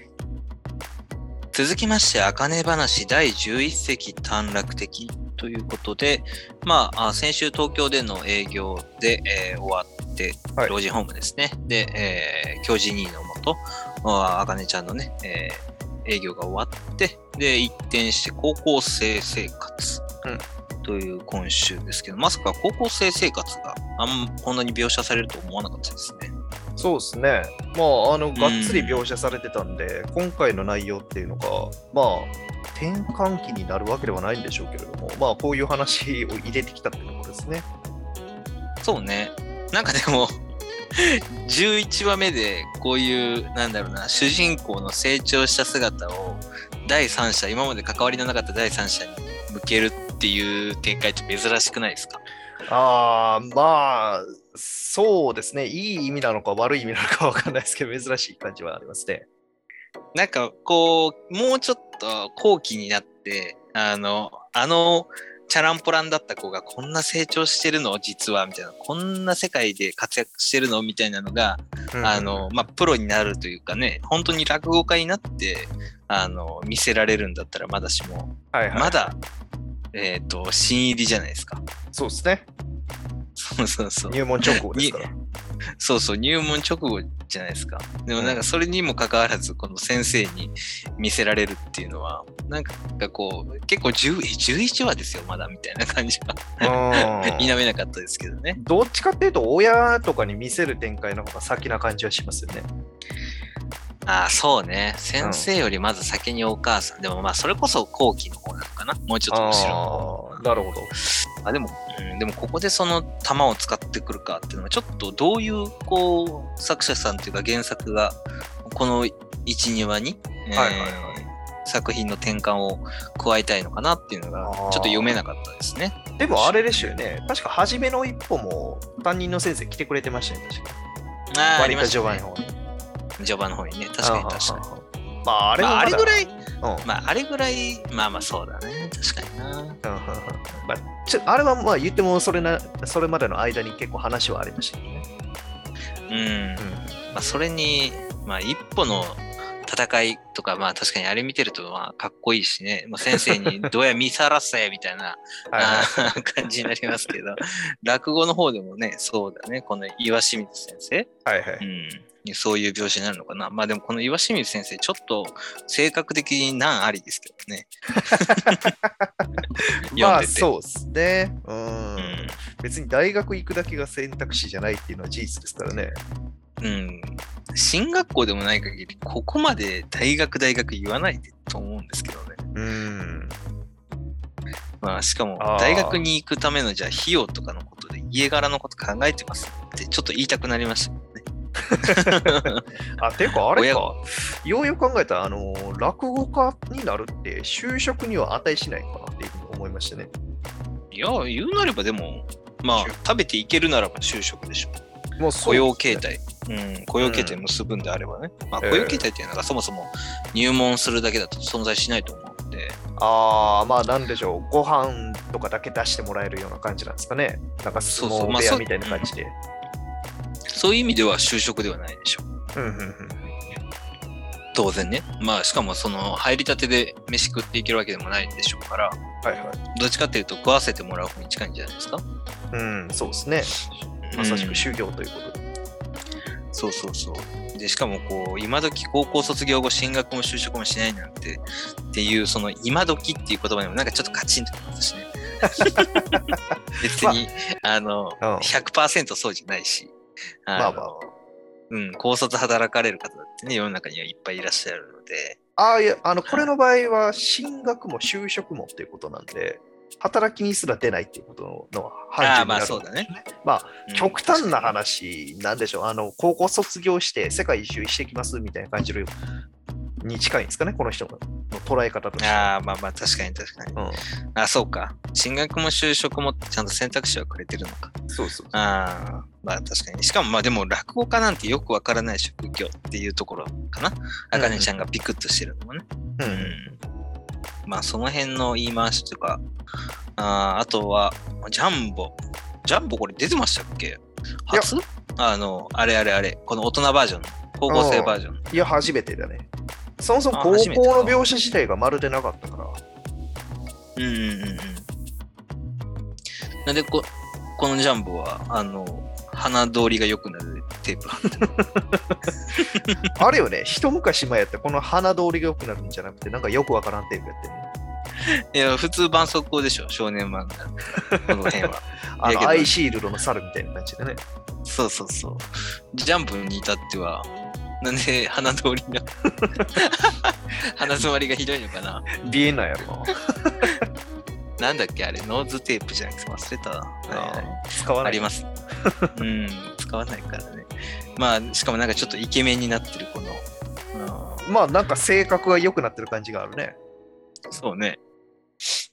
続きまして、あかね話だいじゅういち席短絡的ということで、まあ先週東京での営業で、えー、終わって、はい、老人ホームですねで、えー、教授にいのもとあかねちゃんのね、えー、営業が終わって、で一転して高校生生活、うんという今週ですけど、まさか高校生生活があんこんなに描写されると思わなかったですね。そうですね。まああのがっつり描写されてたんで、うん、今回の内容っていうのがまあ転換期になるわけではないんでしょうけれども、まあこういう話を入れてきたっていうところですね。そうね。なんかでもじゅういちわめでこういうなんだろうな、主人公の成長した姿を第三者、今まで関わりのなかった第三者に向けるっていう展開って珍しくないですか？あー、まあそうですね。いい意味なのか悪い意味なのか分かんないですけど、珍しい感じはありますね。なんかこうもうちょっと後期になって、あのあのチャランポランだった子がこんな成長してるの実はみたいな、こんな世界で活躍してるのみたいなのが、うん、あのまあ、プロになるというかね、本当に落語家になってあの見せられるんだったらまだしも、はいはい、まだえーと、新入りじゃないですか。そうですね。そうそうそう。入門直後ですから。そうそう、入門直後じゃないですか。でもなんかそれにもかかわらず、この先生に見せられるっていうのは、なんかこう、結構じゅういちわですよ、まだみたいな感じが否めなかったですけどね。どっちかっていうと、親とかに見せる展開の方が先な感じはしますよね。ああ、そうね。先生よりまず先にお母さん。うん、でもまあ、それこそ後期の方なのかな。もうちょっと後ろの方。ああ、なるほど。あ、でも、うん、でもここでその弾を使ってくるかっていうのは、ちょっとどういう、こう、作者さんというか原作が、このいち、にわに、えーはいはいはい、作品の転換を加えたいのかなっていうのが、ちょっと読めなかったですね。でもあれですよね。確か初めの一歩も、担任の先生来てくれてましたね、確か。ああ、割と序盤の方に。序盤の方にね、確かに確かに。まああれもまだ、まあ、あれぐらい、うん、まああれぐらい、まあまあそうだね、確かにな。うんうんうん、まあ、ちょあれはまあ言ってもそれな、それまでの間に結構話はありましたけどね。うん。うん、まあそれにまあ一歩の戦いとか、まあ確かにあれ見てるとまあかっこいいしね、まあ、先生にどうや見さらせみたいなはい、はい、感じになりますけど、落語の方でもね、そうだね、この岩清水先生。はいはい。うん。そういう描写になるのかな。まあでもこの岩清水先生ちょっと性格的に難ありですけどね。まあそうですね。うん、うん。別に大学行くだけが選択肢じゃないっていうのは事実ですからね。うん。進学校でもない限りここまで大学大学言わないと思うんですけどね。うん。まあしかも大学に行くためのじゃあ費用とかのことで家柄のこと考えてますってちょっと言いたくなりましたね。あ、ていうかあれか、ようよく考えたらあの落語家になるって就職には値しないかなっていうふうに思いましたね。いや、言うなればでもまあ食べていけるならば就職でしょ。もうそうですね、雇用形態、うん、雇用形態結ぶんであればね、うん、まあ、雇用形態っていうのがそもそも入門するだけだと存在しないと思うんで、ああ、まあなんでしょう、ご飯とかだけ出してもらえるような感じなんですかね。なんか相撲部屋みたいな感じで、そうそう、まあそう、うん、そういう意味では就職ではないでしょう。うんうんうん、当然ね。まあしかもその入りたてで飯食っていけるわけでもないでしょうから、はいはい、どっちかっていうと食わせてもらう方に近いんじゃないですか。うん、そうですね。まさしく修行ということで、うん、そうそうそう。でしかもこう今時高校卒業後進学も就職もしないなんてっていうその今時っていう言葉にもなんかちょっとカチンときますしね。別に、まあ、あの、うん、ひゃくパーセント そうじゃないし。あまあまあ、うん、高卒働かれる方だってね、世の中にはいっぱいいらっしゃるので、ああ、いや、あのこれの場合は進学も就職もっていうことなんで、働きにすら出ないっていうことの範疇になるんですね。ああ、まあそうだね。まあ極端な話なんでしょう、うん、あの高校卒業して世界一周してきますみたいな感じのに近いんですかね、この人の捉え方として。ああ、まあまあ確かに確かに。うん、あ、そうか。進学も就職もちゃんと選択肢はくれてるのか。そうそうそう。ああ、まあ確かに。しかもまあでも落語家なんてよくわからない職業っていうところかな。あかねちゃんがピクッとしてるのもね。うん。うんうん、まあその辺の言い回しとか、あ, あとはジャンボジャンボこれ出てましたっけ？初？あの、あれあれあれ、この大人バージョン、高校生バージョン。いや、初めてだね。そもそも高校の描写自体がまるでなかったから。うんうんうん。なんでこ、このジャンボは、あの、鼻通りが良くなるテープあるよね、一昔前やったこの鼻通りが良くなるんじゃなくて、なんかよくわからんテープやってる。いや普通絆創膏でしょ、少年漫画この辺はあのアイシールドの猿みたいな感じでね。そうそうそう、ジャンプに至ってはなんで鼻通りが鼻詰まりがひどいのかな、見えないやろなんだっけあれ、ノーズテープじゃなくて忘れたな。使わないありますうん使わないからね。まあしかもなんかちょっとイケメンになってるこの、うん、まあなんか性格が良くなってる感じがあるね。そうね、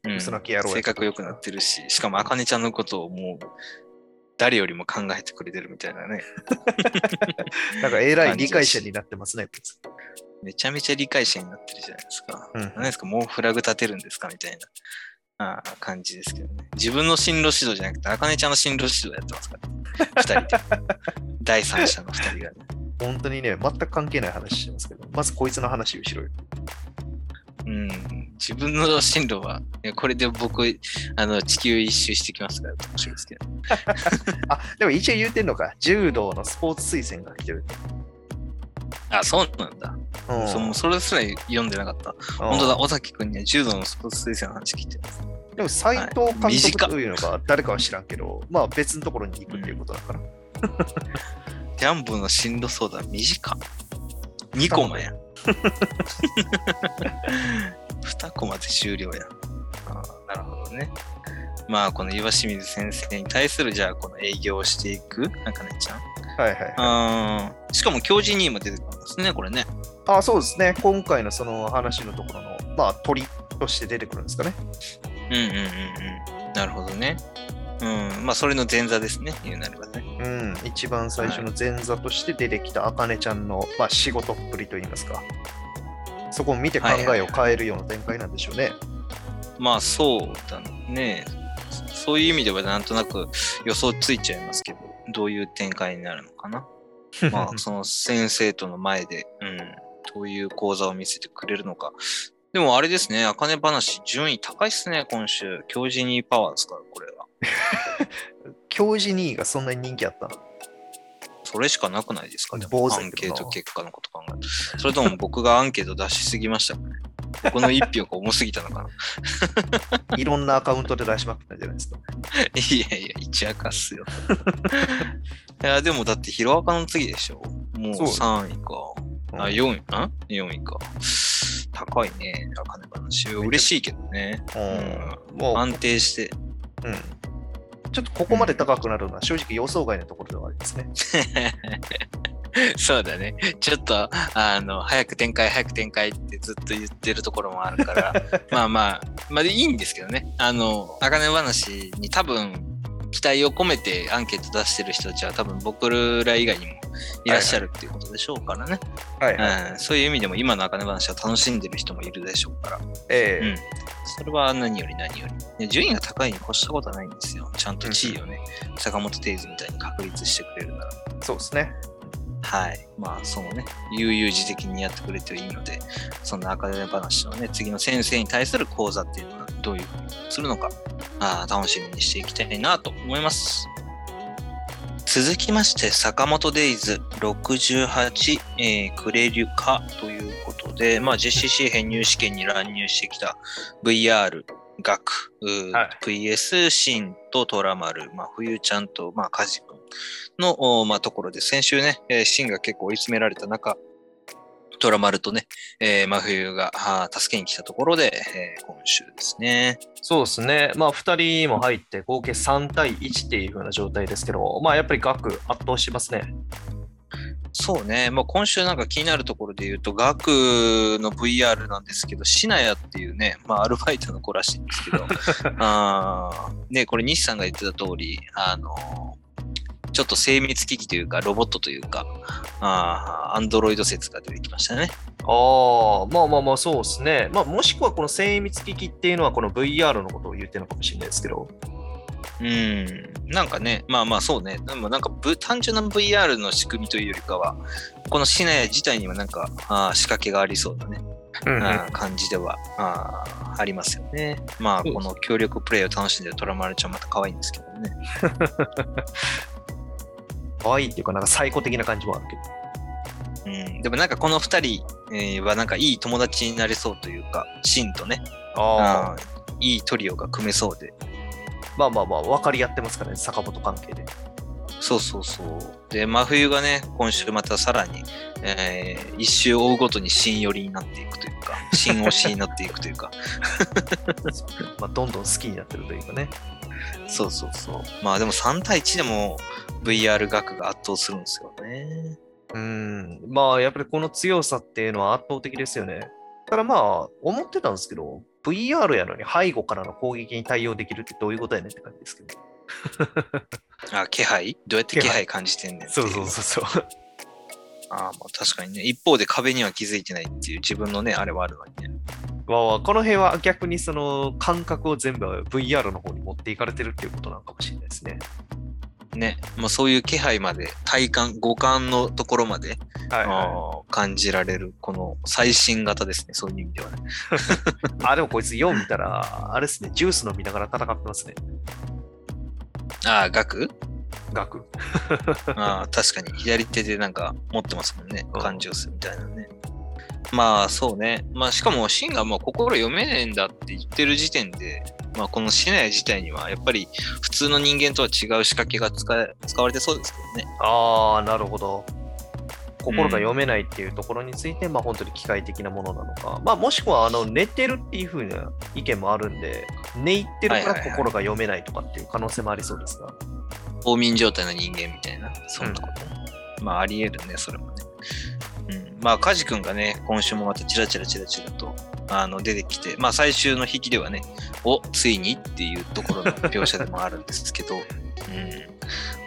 うん、性格良くなってるし、しかもあかねちゃんのことをもう誰よりも考えてくれてるみたいなねなんかえらい理解者になってますね。めちゃめちゃ理解者になってるじゃないですか、うん、何ですかもうフラグ立てるんですかみたいなあ感じですけどね。自分の進路指導じゃなくてあかねちゃんの進路指導やってますから、ね、ふたりで第三者のふたりがね本当にね全く関係ない話してますけど、まずこいつの話をしろよ。うん、自分の進路はこれで僕あの地球一周してきますから面白いですけどあでも一応言うてんのか、柔道のスポーツ推薦が来てる。あ、そうなんだ、うん、そ, もそれすら読んでなかった、うん、本当だ。尾崎君には柔道のスポーツ推薦の話聞いてます。でも斎藤監督というのが誰かは知らんけど、はい、まあ別のところに行くっていうことだから、うん、ジャンボの進路相談短にこまやにコマで終了や。あ、なるほどね。まあこの岩清水先生に対するじゃあこの営業をしていくあかねちゃん、はいはいはい、あしかも教授に今出てくるんですねこれね。あ、そうですね、今回のその話のところのまあ鳥として出てくるんですかね。うんうんうんうん、なるほどね。うん、まあそれの前座ですね、言うなればね。うん、一番最初の前座として出てきたあかねちゃんの、はい、まあ仕事っぷりといいますか、そこを見て考えを変えるような展開なんでしょうね。はいはいはい、まあそうだね。そういう意味ではなんとなく予想ついちゃいますけど、どういう展開になるのかな。まあその先生との前で、うん、どういう講座を見せてくれるのか。でもあれですね、あかね話順位高いっすね今週。教授にパワーですからこれは。教授にがそんなに人気あったの？それしかなくないですかね。アンケート結果のこと考えて。それとも僕がアンケート出しすぎましたかね。僕の一票が重すぎたのかな。いろんなアカウントで出しまくったんじゃないですか。いやいや、一アカっすよ。いや、でもだってヒロアカの次でしょ。もうさんいか。うん、あ、よんいか。よんいか。高いね、あかね話。嬉しいけどね。うん、もう安定して。うん。ちょっとここまで高くなるのは正直予想外のところではありますね。そうだね。ちょっとあの早く展開早く展開ってずっと言ってるところもあるから、まあまあまあでいいんですけどね。あのあかね話に多分期待を込めてアンケート出してる人たちは多分僕ら以外にもいらっしゃるっていうことでしょうからね。はいはい、うん、そういう意味でも今のあかね話は楽しんでる人もいるでしょうから。ええー。うん、それは何より何より。順位が高いに越したことはないんですよ。ちゃんと地位をね、うん、坂本定図みたいに確立してくれるなら。そうですね。はい。まあ、そのね、悠々自適にやってくれていいので、そんなあかね話のね、次の先生に対する講座っていうのはどういうふうにするのか、あ楽しみにしていきたいなと思います。続きまして、坂本デイズろくじゅうはち、えー、クレリュカということで、まあ、ジェーシーシー 編入試験に乱入してきた ブイアール、ガク、はい、ブイエス、シンとトラマル、まあ、冬ちゃんと、まあ、カジ君の、まあ、ところで、先週ね、シンが結構追い詰められた中、トラマルとね、えー、真冬が助けに来たところで、えー、今週ですね。そうですね。まあふたりも入って合計さんたいいちっていう風な状態ですけど、まあやっぱりガク圧倒しますね。そうね。まあ今週なんか気になるところで言うとガクの ブイアール なんですけど、シナヤっていうね、まあアルバイトの子らしいんですけど、あねこれ西さんが言ってた通り、あのー。ちょっと精密機器というかロボットというかアンドロイド説が出てきましたね。ああ、まあまあまあそうですね。まあもしくはこの精密機器っていうのはこの ブイアール のことを言ってるのかもしれないですけど。うん、なんかね、まあまあそうね、でもなんか単純な ブイアール の仕組みというよりかは、このシナヤ自体にはなんかあ仕掛けがありそうなね、うんうん、あ感じでは あ, ありますよね。まあこの協力プレイを楽しんでるトラマルちゃんまた可愛いんですけどね。可愛いっていうかなんか最高的な感じもあるけど。うん、でもなんかこのふたり、えー、はなんかいい友達になれそうというか、シンとね、ああいいトリオが組めそうで。まあまあまあ分かり合ってますからね、坂本関係で。そうそうそう。で、真冬がね、今週またさらに、えー、一周追うごとに新寄りになっていくというか、新推しになっていくというか、まあどんどん好きになってるというかね。そうそうそう。まあでもさん対いちでも ブイアール 額が圧倒するんですよね。うん。まあやっぱりこの強さっていうのは圧倒的ですよね。ただまあ思ってたんですけど、ブイアール やのに背後からの攻撃に対応できるってどういうことやねんって感じですけど。あ、気配？どうやって気配感じてんねんっていう。そうそうそうそう。ああ、もう確かにね。一方で壁には気づいてないっていう自分のね、あれはあるのにね。わあ、この辺は逆にその感覚を全部 ブイアール の方に持っていかれてるっていうことなのかもしれないですね。ね、もうそういう気配まで体感五感のところまで、はいはい、感じられるこの最新型ですね、そういう意味ではね。あでもこいつよん見たらあれですね、ジュース飲みながら戦ってますね。ああガクガク。ああ確かに左手でなんか持ってますもんね、感じをするみたいなね。まあそうね、まあしかもシンがもう心読めねえんだって言ってる時点で。まあ、このシナヤ自体にはやっぱり普通の人間とは違う仕掛けが 使, 使われてそうですけどね。ああなるほど。心が読めないっていうところについて、うん、まあ本当に機械的なものなのか、まあ、もしくはあの寝てるっていう風な意見もあるんで、寝入ってるから心が読めないとかっていう可能性もありそうですが、はいはいはい、冬眠状態の人間みたいな、そんなことも、うん、まあありえるね、それもね。うん、まあカジ君がね今週もまたチラチラチラチラとあの出てきて、まあ最終の引きではね、おついにっていうところの描写でもあるんですけど、うん、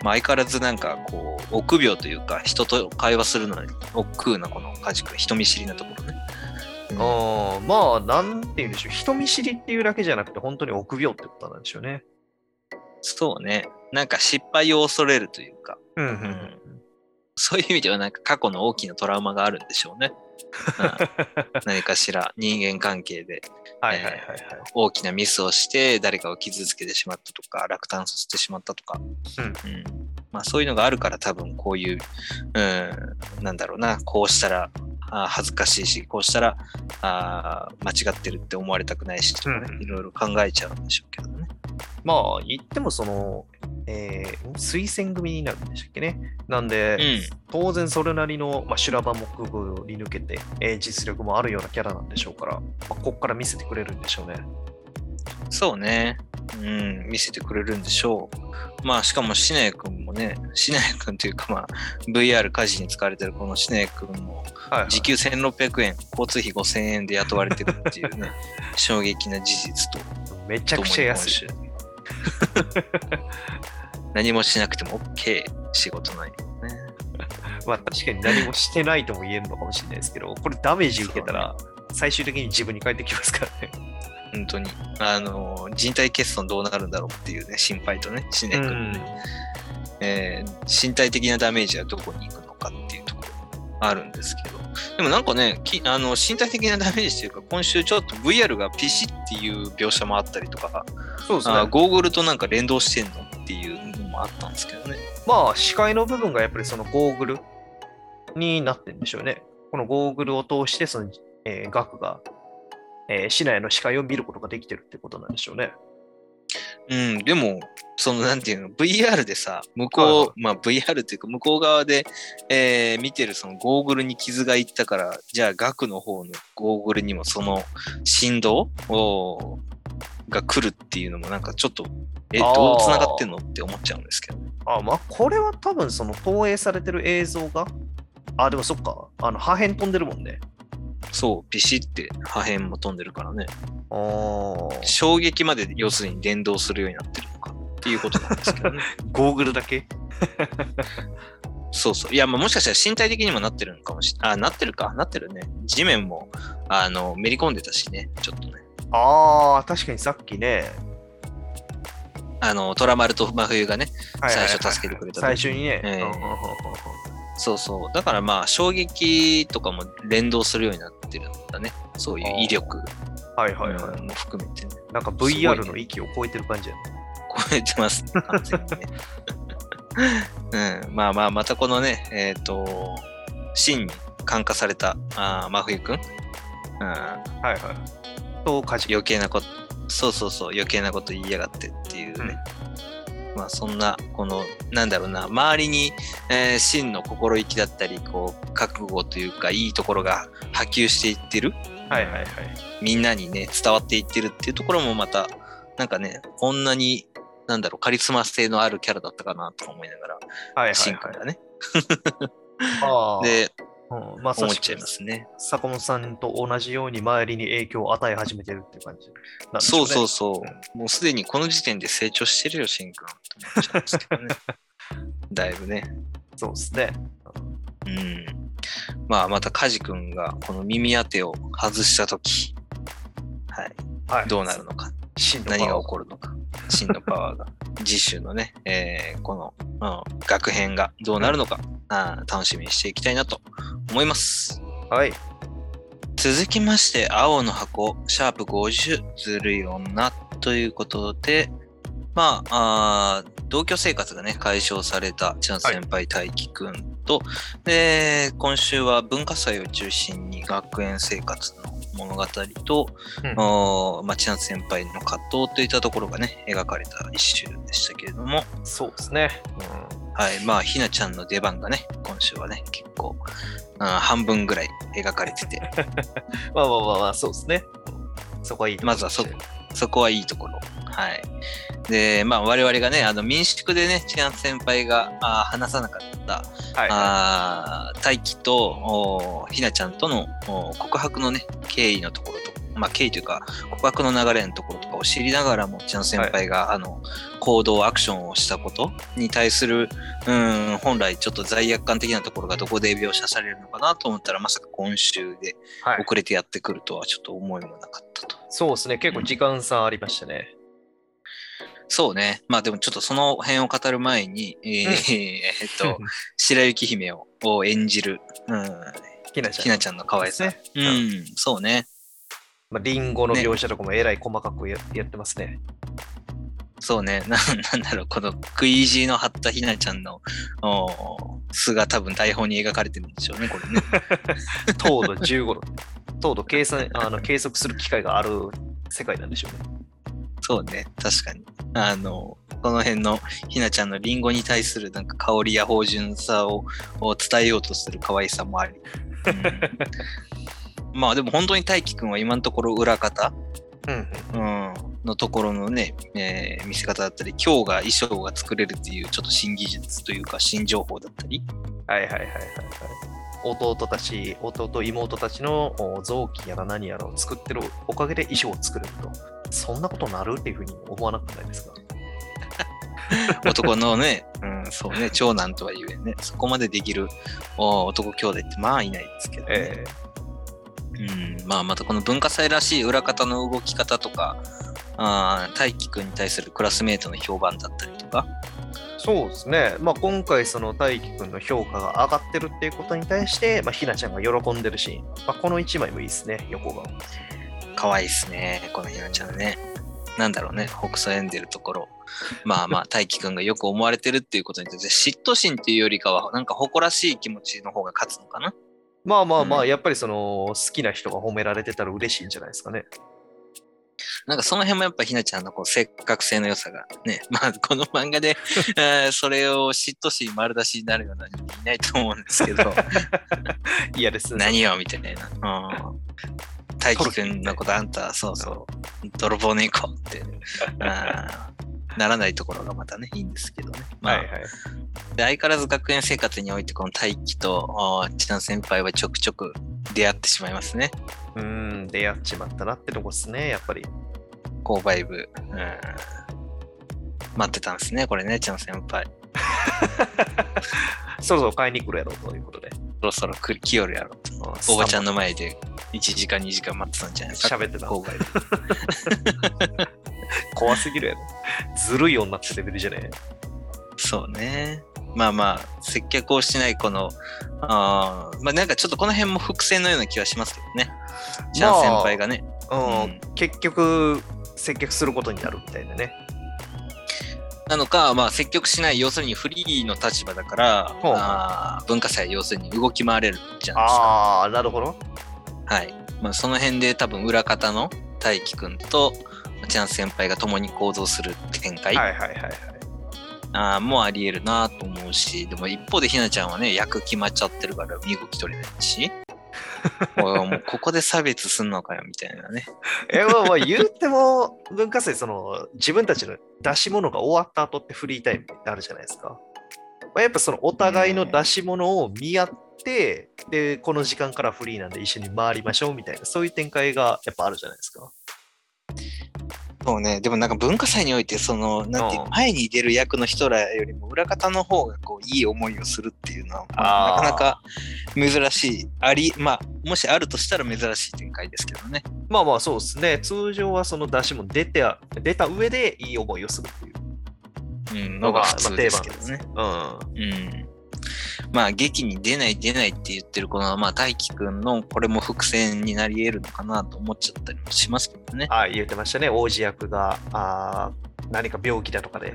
まあ、相変わらずなんかこう臆病というか人と会話するのに億劫なこのカジ君、人見知りなところね。うん、ああまあなんて言うんでしょう、人見知りっていうだけじゃなくて本当に臆病ってことなんでしょうね。そうね、なんか失敗を恐れるというか。うんうん、うん、そういう意味ではなんか過去の大きなトラウマがあるんでしょうね。何かしら人間関係で大きなミスをして誰かを傷つけてしまったとか落胆させてしまったとか、うんうん、まあ、そういうのがあるから多分こういう、うん、なんだろうな、こうしたらあ恥ずかしいし、こうしたらあ間違ってるって思われたくないしとかね、うん、いろいろ考えちゃうんでしょうけどね。まあ言ってもその、えー、推薦組になるんでしたっけね。なんで、うん、当然それなりの、まあ、修羅場もくぐり抜けて、えー、実力もあるようなキャラなんでしょうから、まあ、ここから見せてくれるんでしょうね。そうね、うん、見せてくれるんでしょう。まあしかもシナヤ君もね、シナヤ君というか、まあ ブイアール 家事に使われてるこのシナヤ君も時給せんろっぴゃくえん、はいはい、交通費ごせんえんで雇われてるっていうね、衝撃な事実と。めちゃくちゃ安い。何もしなくても OK、 仕事ないよね。まあ確かに何もしてないとも言えるのかもしれないですけど、これダメージ受けたら最終的に自分に返ってきますからね。本当にあの人体欠損どうなるんだろうっていうね、心配とね、シネ君、ね、えー、身体的なダメージはどこに行くのかっていうところあるんですけど、でもなんかね、あの身体的なダメージというか、今週ちょっと ブイアール がピシッっていう描写もあったりとか、そうですね、あゴーグルとなんか連動してんのっていうのもあったんですけどね。まあ視界の部分がやっぱりそのゴーグルになってるんでしょうね。このゴーグルを通してその、えー、額がえー、市内の視界を見ることができてるってことなんでしょうね。うん、でもそのなんていうの、 ブイアール でさ、向こう、まあ ブイアール というか向こう側で、えー、見てるそのゴーグルに傷がいったから、じゃあ額の方のゴーグルにもその振動をが来るっていうのもなんかちょっとえどうつながってんのって思っちゃうんですけど、ね。あ、まあこれは多分その投影されてる映像が、あでもそっか、あの破片飛んでるもんね。そうピシって破片も飛んでるからね。あ衝撃まで要するに連動するようになってるのかっていうことなんですけどね。ゴーグルだけ。そうそう、いや、まあ、もしかしたら身体的にもなってるのかもしれない。あなってるかなってるね。地面もあのめり込んでたしね、ちょっとね。ああ確かにさっきね、あの虎丸と真冬がね、はいはいはいはい、最初助けてくれた最初にね、えー、そうそう、だからまあ衝撃とかも連動するようになってるんだね、そういう威力も含めて、ね、なんか ブイアール の域を超えてる感じやね。超えてますね、完全にね、うん、まあまあまたこのね、えっと真に感化されたあ真冬くん、うん、はいはい、と余計なことそうそうそう余計なこと言いやがってっていうね、うん、まあそんなこのなんだろうな周りに、えー、真の心意気だったりこう覚悟というかいいところが波及していってる、はいはいはい、みんなにね伝わっていってるっていうところもまたなんかねこんなになんだろうカリスマ性のあるキャラだったかなと思いながら、はいはいはい、真君がねあで、うん、まあ思っちゃいますね。坂本さんと同じように周りに影響を与え始めてるっていう感じなんでしょうね。そうそうそう。もうすでにこの時点で成長してるよ、シン君って思っちゃうんですけどね。だいぶね。そうですね。うん。まあまた梶君がこの耳当てを外したとき、はい、はい、どうなるのか、何が起こるのか、真のパワーが次週のね、えー、この、うん、学編がどうなるのか。うんあ楽しみにしていきたいなと思います。はい、続きまして青の箱シャープごじゅうずるい女ということで、まあ、あ同居生活がね解消された千奈先輩大輝くんと、はい、で今週は文化祭を中心に学園生活の物語と、うん、おまあ、千奈先輩の葛藤といったところがね描かれた一週でしたけれども、そうですね、うんはい、まあひなちゃんの出番がね今週はね結構、うん、半分ぐらい描かれててまあまあまあまあそうですね、そこはいいところ、まずは そ, そこはいいところ、はいでまあ我々がねあの民宿でね千奈先輩があ話さなかった、はい、あ大輝とひなちゃんとの告白のね経緯のところとまあ経緯というか告白の流れのところとかを知りながらも千奈先輩が、はい、あの行動アクションをしたことに対するうん本来ちょっと罪悪感的なところがどこで描写されるのかなと思ったらまさか今週で遅れてやってくるとはちょっと思いもなかったと、はい、そうですね結構時間差ありましたね、うんそうね。まあでもちょっとその辺を語る前に、うん、えー、えー、っと白雪姫を演じる、うん、ひなちゃん、ひなちゃんの可愛さ、ね、うん、そうね。まあリンゴの描写とかもえらい細かくやってますね。ねそうね。な、なんだろうこの食い意地の張ったひなちゃんの素が多分台本に描かれてるんでしょうねこれね。糖度じゅうごど、糖度計算あの計測する機会がある世界なんでしょうね。そうね、確かにあのこの辺のひなちゃんのリンゴに対するなんか香りや芳醇さを、を伝えようとする可愛さもあり、うん、まあでも本当に大輝くんは今のところ裏方、うんうん、のところのね、えー、見せ方だったり今日が衣装が作れるっていうちょっと新技術というか新情報だったりはいはいはいはい、はい、弟たち弟妹たちの臓器やら何やらを作ってるおかげで衣装を作れるとそんなことなるっていうふうに思わなくないですか男のね、うん、そうね、長男とは言えね、そこまでできる男兄弟ってまあいないですけどね、えーうん、まあまたこの文化祭らしい裏方の動き方とかあ大輝くんに対するクラスメートの評判だったりとかそうですね、まあ、今回その大輝くんの評価が上がってるっていうことに対して、まあ、ひなちゃんが喜んでるシーン、まあ、このいちまいもいいですね、横顔可愛いですね、このひなちゃんね。なんだろうね、ほくそ笑んでるところ。まあまあ、大輝くんがよく思われてるっていうことに対して、嫉妬心っていうよりかは、なんか誇らしい気持ちの方が勝つのかな。まあまあまあ、うん、やっぱりその、好きな人が褒められてたら嬉しいんじゃないですかね。なんかその辺もやっぱひなちゃんのこう性格性の良さがね、まあこの漫画でそれを嫉妬心丸出しになるような人いないと思うんですけどいやですね何よみたいな、うん、大輝くんのことあんたそうそう泥棒猫ってあならないところがまたねいいんですけどね、まあはいはい、で相変わらず学園生活においてこの大輝と千奈先輩はちょくちょく出会ってしまいますね。うーん出会っちまったなってとこですねやっぱり。購買部待ってたんですねこれね千奈先輩。そろそろ買いに来るやろうということで。そろそろ来よるやろうと。おばちゃんの前でいちじかんにじかん待ってたんじゃないですか。喋ってた。購買部。怖すぎるやろ。ずるい女ってレベルじゃねえ。そうね。まあまあ接客をしないこのあまあなんかちょっとこの辺も伏線のような気はしますけどね。じゃあ先輩がね、まあうん、結局接客することになるみたいなね。なのか、まあ、接客しない、要するにフリーの立場だから、あ文化祭、要するに動き回れるじゃないですか。ああ、なるほど。はい。まあ、その辺で多分裏方の大輝くんとチャンス先輩が共に行動する展開、はいはいはいはい、あもありえるなと思うし、でも一方でひなちゃんはね、役決まっちゃってるから身動き取れないし。もうここで差別すんのかよみたいなねえ。まあまあ言うても文化祭その自分たちの出し物が終わった後ってフリータイムになるじゃないですか、まあ、やっぱそのお互いの出し物を見合って、ね、でこの時間からフリーなんで一緒に回りましょうみたいなそういう展開がやっぱあるじゃないですか。そうね。でもなんか文化祭においてそのなんて前に出る役の人らよりも裏方の方がこういい思いをするっていうのはなかなか珍しいありまあもしあるとしたら珍しい展開ですけどね。まあまあそうですね。通常はその出し物出て出た上でいい思いをするっていうのが普通ですけどね。うん。うん。まあ劇に出ない出ないって言ってるこのまあ大輝くんのこれも伏線になり得るのかなと思っちゃったりもしますけどね。ああ言ってましたね。王子役があ何か病気だとかで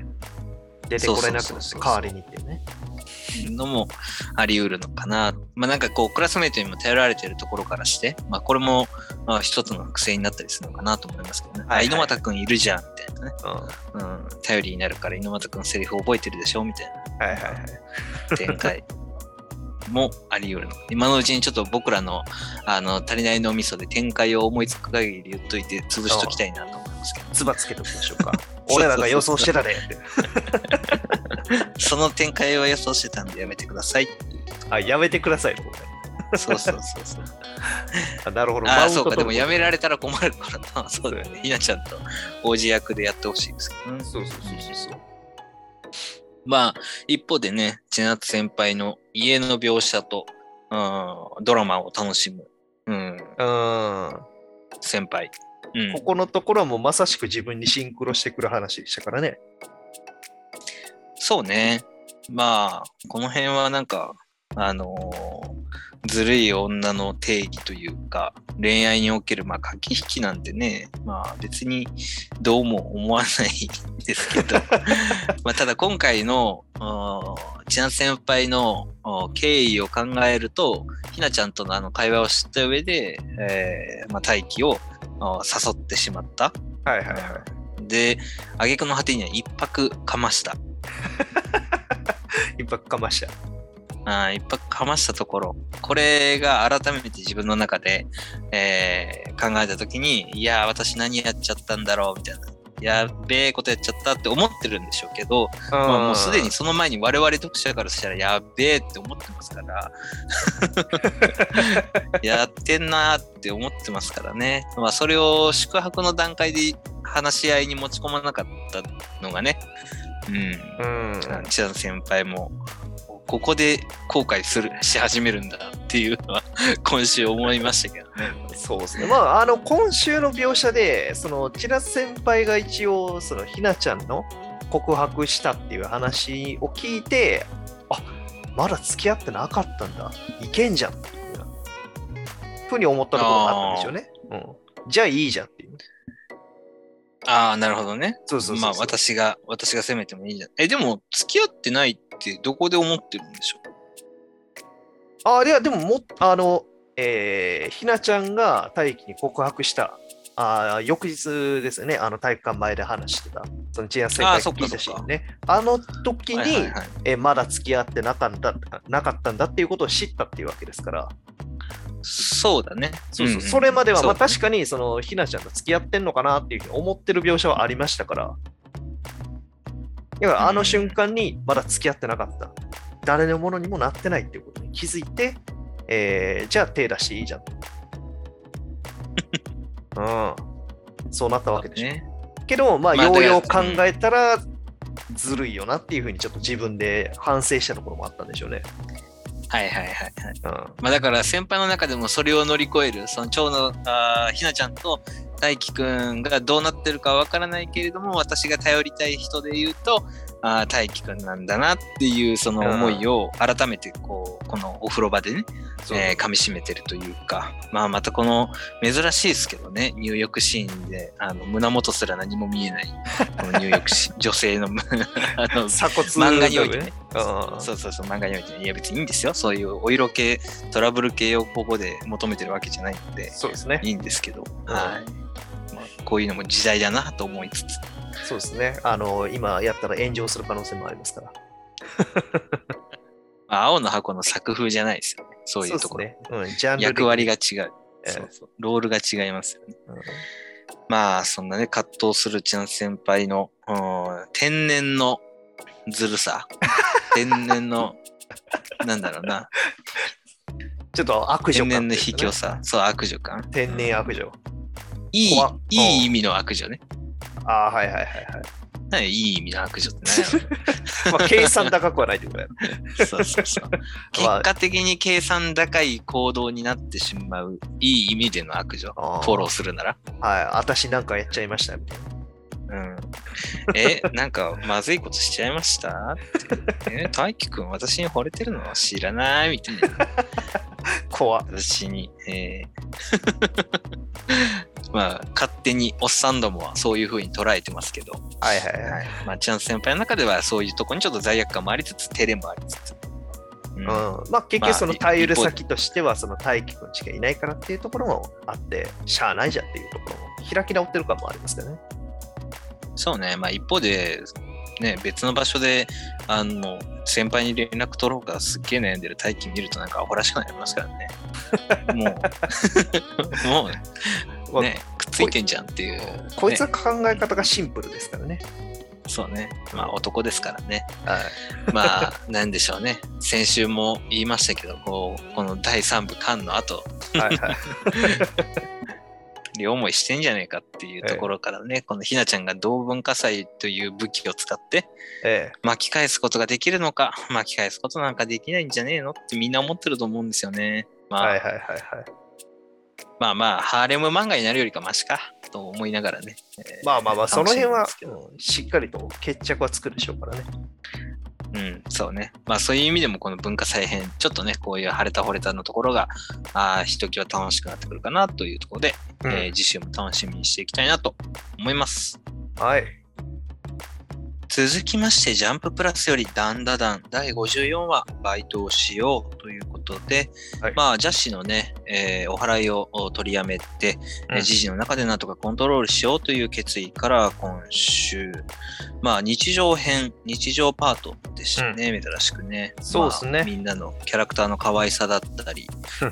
出てこれなくなって代わりにっていうねのもあり得るのかな。まあなんかこうクラスメートにも頼られてるところからして、まあ、これもまあ一つの伏線になったりするのかなと思いますけどね。はいはい、あ猪俣くんいるじゃんみたいなね、うんうん、頼りになるから猪俣くんセリフ覚えてるでしょみたいな、はいはいはい、展開もあり得るの。今のうちにちょっと僕ら の, あの足りない脳みそで展開を思いつく限り言っといて潰しときたいなと思いますけど、ね、つばつけときましょうか。俺らが予想してたねってその展開は予想してたんでやめてください。あ、やめてくださいところ。そうそうそうそう。あ、なるほど。あ、そうか。でもやめられたら困るからな。そうだよね。ひなちゃんと王子役でやってほしいですけど、ね。そうそうそうそう。まあ一方でね、千夏先輩の家の描写と、うん、ドラマを楽しむ、うん、うん先輩、うん。ここのところはもうまさしく自分にシンクロしてくる話でしたからね。そうね。まあこの辺はなんかあのー、ずるい女の定義というか恋愛におけるまあ駆け引きなんてね、まあ別にどうも思わないですけど、まあただ今回のちな先輩の経緯を考えると、ひなちゃんとのあの会話を知った上で、えー、まあ大輝を誘ってしまった。はいはいはい。で、挙句の果てには一泊かました。一泊かましたああ一泊かましたところこれが改めて自分の中で、えー、考えた時にいや私何やっちゃったんだろうみたいなやべえことやっちゃったって思ってるんでしょうけど、まあ、もうすでにその前に我々読者からしたらやべえって思ってますからやってんなって思ってますからね、まあ、それを宿泊の段階で話し合いに持ち込まなかったのがねうん、うん、千田先輩もここで後悔するし始めるんだっていうのは今週思いましたけどね。そうですね。まああの今週の描写でその千田先輩が一応そのひなちゃんの告白したっていう話を聞いて、あまだ付き合ってなかったんだいけんじゃんっていうふうに思ったところがあったんですよね。うん、じゃあいいじゃんっていう。ああなるほどね。そうそうそうそう。まあ私が私が責めてもいいじゃん。えでも付き合ってないってどこで思ってるんでしょう。ああいやでももあの、えー、ひなちゃんが大輝に告白したあ翌日ですねあの体育館前で話してたそのチェア先輩聞いたシーンね あ, あの時に、はいはいはいえー、まだ付き合ってなかったなかったんだっていうことを知ったっていうわけですから。そうだね。そうそう、うんうん、それまでは、ねまあ、確かにそのひなちゃんと付き合ってんのかなっていうふうに思ってる描写はありましたから。だからあの瞬間にまだ付き合ってなかった、うん、誰のものにもなってないっていうことに気づいて、えー、じゃあ手出していいじゃん。うん、そうなったわけでしょ。ね、けどまあようよう考えたらずるいよなっていうふうにちょっと自分で反省したところもあったんでしょうね。はいはいはい、はいうんまあ、だから先輩の中でもそれを乗り越えるその長のあひなちゃんと大輝くんがどうなってるかわからないけれども、私が頼りたい人で言うと、あ、大輝くんなんだなっていうその思いを改めてこうこのお風呂場でね、えー、噛み締めてるというか、まあ、またこの珍しいですけどね、入浴シーンであの胸元すら何も見えないこの入浴シーン女性のあの鎖骨漫画においてね、あ、そうそうそう、漫画において、ね、いや別にいいんですよ、そういうお色系トラブル系をここで求めてるわけじゃないので、そうですね、いいんですけど、はい、まあ、こういうのも時代だなと思いつつ、そうですね、あの今やったら炎上する可能性もありますから青の箱の作風じゃないですよね、そういうところ、ね、うん、ジャンル役割が違う、えー、そうそう、ロールが違いますよね、うん、まあそんなね葛藤するちゃん先輩の、うん、天然のずるさ天然のなんだろうなちょっと悪女感、ね、天然の卑怯さ、そう、悪女感、天然悪女、いい、いい意味の悪女ね、ああ、はいはいはいはい。何、いい意味の悪女って何やろまあ計算高くはないってことやろ。そうそうそう。結果的に計算高い行動になってしまう、いい意味での悪女、フォローするなら。はい、私なんかやっちゃいましたみたいな。うん、え、なんかまずいことしちゃいましたって、えー、大輝くん私に惚れてるのは知らないみたいな。怖っ。私に、えーまあ、勝手におっさんどもはそういう風に捉えてますけど、はいはいはい、まあ、ちゃん先輩の中ではそういうとこにちょっと罪悪感もありつつ、照れもありつつ、うんうん、まあ結局その頼る先としてはその大輝くんしかいないからっていうところもあって、しゃあないじゃんっていうところも開き直ってる感もありますけどね。そうね、まあ一方でね、別の場所であの先輩に連絡取ろうかすっげえ悩んでる大輝見るとなんかアホらしくなりますからねもうもうね、まあ、ね、くっついてんじゃんっていう、ね、こいつは考え方がシンプルですからね。そうね、まあ男ですからね、はい、まあなんでしょうね、先週も言いましたけど、こうこのだいさんぶ巻の後はいはい両思いしてんじゃねえかっていうところからね、ええ、このひなちゃんが同文化祭という武器を使って、ええ、巻き返すことができるのか、巻き返すことなんかできないんじゃねえのってみんな思ってると思うんですよね。まあ、はいはいはいはい、まあまあハーレム漫画になるよりかマシかと思いながらね、まあまあまあその辺は、うん、しっかりと決着はつくでしょうからね。うん、そうね。まあそういう意味でもこの文化再編、ちょっとね、こういう晴れた惚れたのところが、あ、ひときわ楽しくなってくるかなというところで、うん、えー、次週も楽しみにしていきたいなと思います。はい。続きまして、ジャンププラスよりダンダダンだいごじゅうよんわ、バイトをしようということで、はい、まあ、ジャッシーのね、えー、お祓いを取りやめて、うん、え、時事の中でなんとかコントロールしようという決意から今週、まあ、日常編、日常パートでしたね、うん、珍しくね。そうですね、まあ。みんなのキャラクターの可愛さだったり、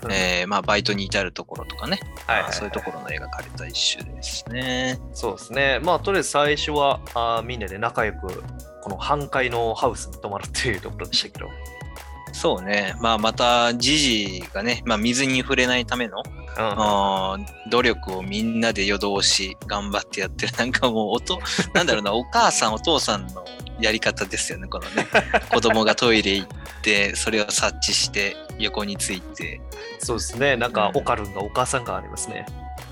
えー、まあ、バイトに至るところとかね、はいはいはい、まあ、そういうところの描かれた一週ですね。そうですね。まあ、とりあえず最初は、あ、みんなで仲良くこの半階のハウスに泊まるっていうところでしたけど、そうね、まあ、またジジがね、まあ、水に触れないための、うん、努力をみんなで夜通し頑張ってやってる、なんかもう音なんだろうなお母さんお父さんのやり方ですよね、このね子供がトイレ行ってそれを察知して横について、そうですね、なんかオカルンがお母さんがありますね、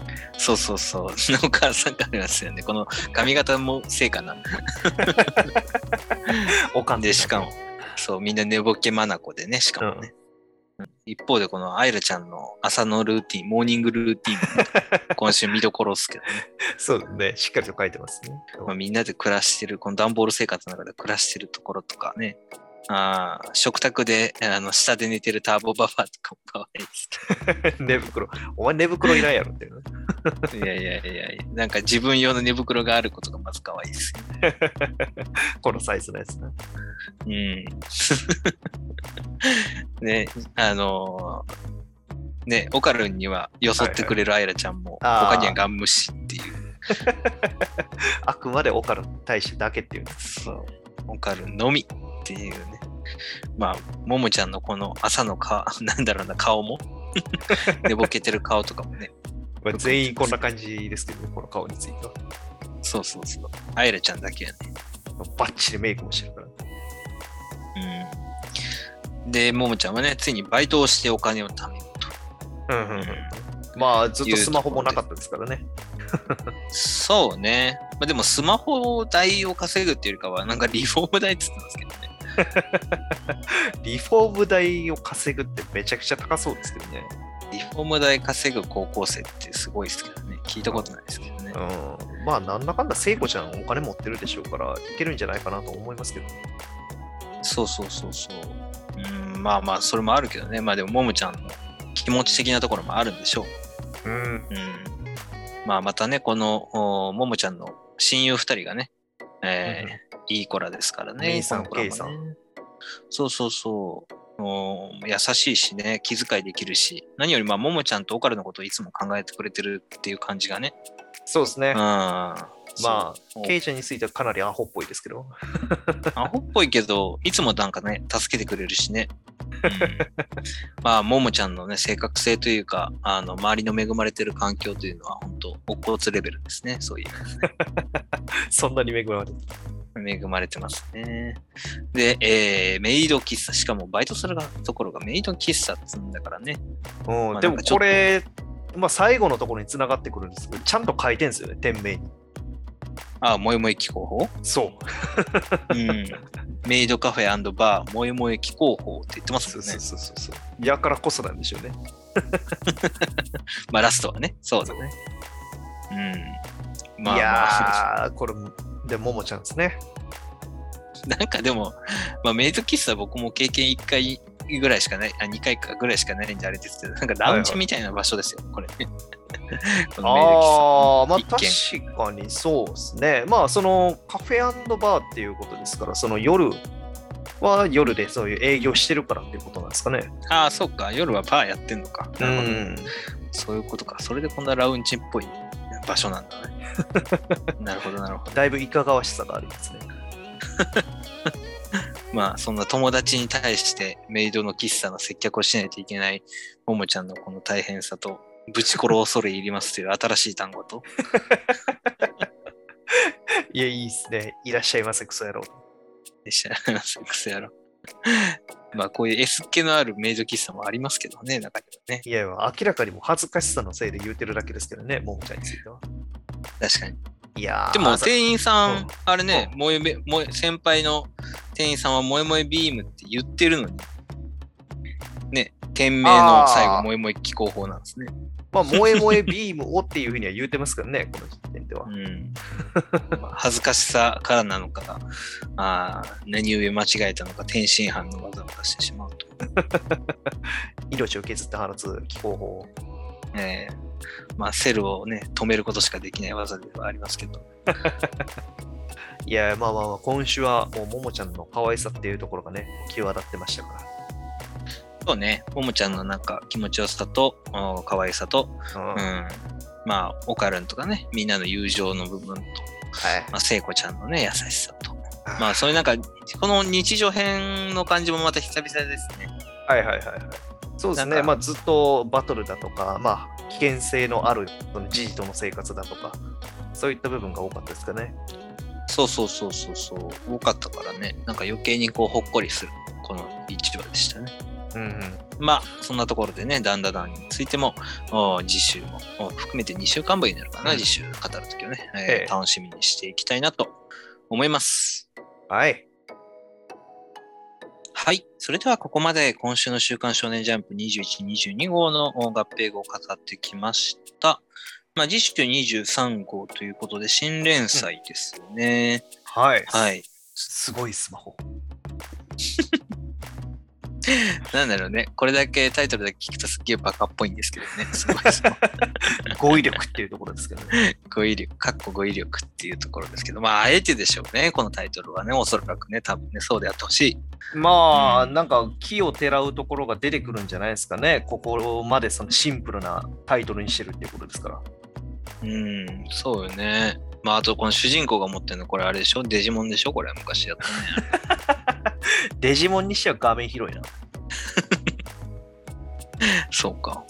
うん、そうそうそう、お母さんからありますよね、この髪型も正かなおかんで、しかもそうみんな寝ぼけまなこでね、しかもね、うん、一方でこのアイラちゃんの朝のルーティン、モーニングルーティン今週見どころですけどねそうね、しっかりと書いてますね、まあ、みんなで暮らしてるこの段ボール生活の中で暮らしてるところとかね、あ、食卓であの下で寝てるターボババアとかもかわいいですけど寝袋、お前寝袋いらんやろっていういやいやいやいや、なんか自分用の寝袋があることがまずかわいいですよねこのサイズのやつな、うんね、あのー、ね、オカルンにはよそってくれるアイラちゃんも、他にはガン無視っていうあくまでオカルンに対してだけっていう、そうオカルンのみっていうね、まあももちゃんのこの朝のか、なんだろうな顔も寝ぼけてる顔とかもね、まあ、全員こんな感じですけどね、この顔については、そうそうそう、アイラちゃんだけやね、バッチリメイクもしてるから、ね、うん、でももちゃんはね、ついにバイトをしてお金を貯めると、うんうんうん、まあずっとスマホもなかったですからね。そうね、まあ、でもスマホ代を稼ぐっていうよりかはなんかリフォーム代って言ってますけどね。リフォーム代を稼ぐってめちゃくちゃ高そうですけどね。リフォーム代稼ぐ高校生ってすごいですけどね、聞いたことないですけどね、うん、まあなんだかんだ聖子ちゃんお金持ってるでしょうからいけるんじゃないかなと思いますけどね。そうそうそうそう、うん、まあまあそれもあるけどね。まあでもももちゃんの気持ち的なところもあるんでしょう、うんうん、まあまたねこのももちゃんの親友ふたりがね、えーうん、いい子らですからね。 A さん K さん、そうそうそう優しいしね、気遣いできるし、何よりまあももちゃんとオカルのことをいつも考えてくれてるっていう感じがね。そうですね、うん、まあケイちゃんについてはかなりアホっぽいですけどアホっぽいけどいつもなんかね助けてくれるしね、うん、まあももちゃんのね正確性というかあの周りの恵まれてる環境というのは本当お骨レベルですね。そういうそんなに恵まれてる恵まれてますね。で、えー、メイド喫茶、しかもバイトするところがメイド喫茶っつんだからね、うん、まあ、でもこれ、まあ、最後のところに繋がってくるんですけどちゃんと書いてんですよね、店名に。ああ、もえもえ紀行法、そう、うん、メイドカフェ&バーもえもえ紀行法って言ってますよね。そうそうそうそう、やからこそなんでしょうね。まあラストはねそうだね、うん、まあ、いやー、まあ、これでももちゃんですね。なんかでも、まあ、メイド喫茶僕も経験いっかいぐらいしかない、あにかいかぐらいしかないんであれですけど、なんかラウンジみたいな場所ですよ、はいはい、これね。このメイド喫茶、まあ確かにそうですね。まあそのカフェ&バーっていうことですから、その夜は夜でそういう営業してるからっていうことなんですかね。ああ、そうか、夜はバーやってんのか。なるほど、うん、そういうことか。それでこんなラウンジっぽい場所なんだね。なるほどなるほど。だいぶいかがわしさがありますね。まあそんな友達に対してメイドの喫茶の接客をしないといけないももちゃんのこの大変さと、ぶち殺を恐れ入りますという新しい単語と。いや、いいっすね。いらっしゃいませクソ野郎。いらっしゃいませクソ野郎。まあこういう S 系のあるメイド喫茶もありますけどね、中にはね。いやいや、明らかにも恥ずかしさのせいで言うてるだけですけどね、ももちゃんについては。確かに。いやでも店員さん、うん、あれね、うん、もえもえ先輩の店員さんはもえもえビームって言ってるのにね、店名の最後もえもえ紀行法なんですね。まあもえもえビームをっていうふうには言うてますけどね、この時点では、うん、恥ずかしさからなのか、あ何故間違えたのか天津飯の技を出してしまうと。命を削って放つ紀行法、えーまあ、セルをね止めることしかできない技ではありますけど。いや、まあまあまあ今週はもうももちゃんの可愛さっていうところがね際立ってましたから。そうね、ももちゃんのなんか気持ちよさと可愛さと、うんうん、まあおかるんとかね、みんなの友情の部分と、はい、まあ、聖子ちゃんのね優しさと、はい、まあそういうなんかこの日常編の感じもまた久々ですね。はいはいはいはい、そうですね。まあずっとバトルだとか、まあ危険性のあるそのじじとの生活だとか、そういった部分が多かったですかね。そうそうそうそうそう、多かったからね。なんか余計にこうほっこりするこの一話でしたね。うんうん。まあそんなところでね、ダンダダンについても次週も含めてにしゅうかんぶんになるかな、うん、次週語るときをね、えー、楽しみにしていきたいなと思います。はい。はい。それではここまで今週の週刊少年ジャンプにじゅういち、にじゅうにごうの合併号を語ってきました。まあ、次週にじゅうさんごうということで新連載ですね。うん、はい。はい。すごいスマホ。なんだろうね。これだけタイトルだけ聞くとすっげえバカっぽいんですけどね。すごいスマホ。語彙力っていうところですけどね。語彙力、かっこ語彙力っていうところですけど、まあ、あえてでしょうね。このタイトルはね、おそらくね、多分ね、そうであってほしい。まあ、うん、なんか、奇をてらうところが出てくるんじゃないですかね。ここまでそのシンプルなタイトルにしてるっていうことですから。うん、そうよね。まあ、あと、この主人公が持ってるの、これあれでしょ？デジモンでしょ？これ、昔やったね。デジモンにしては画面広いな。そうか。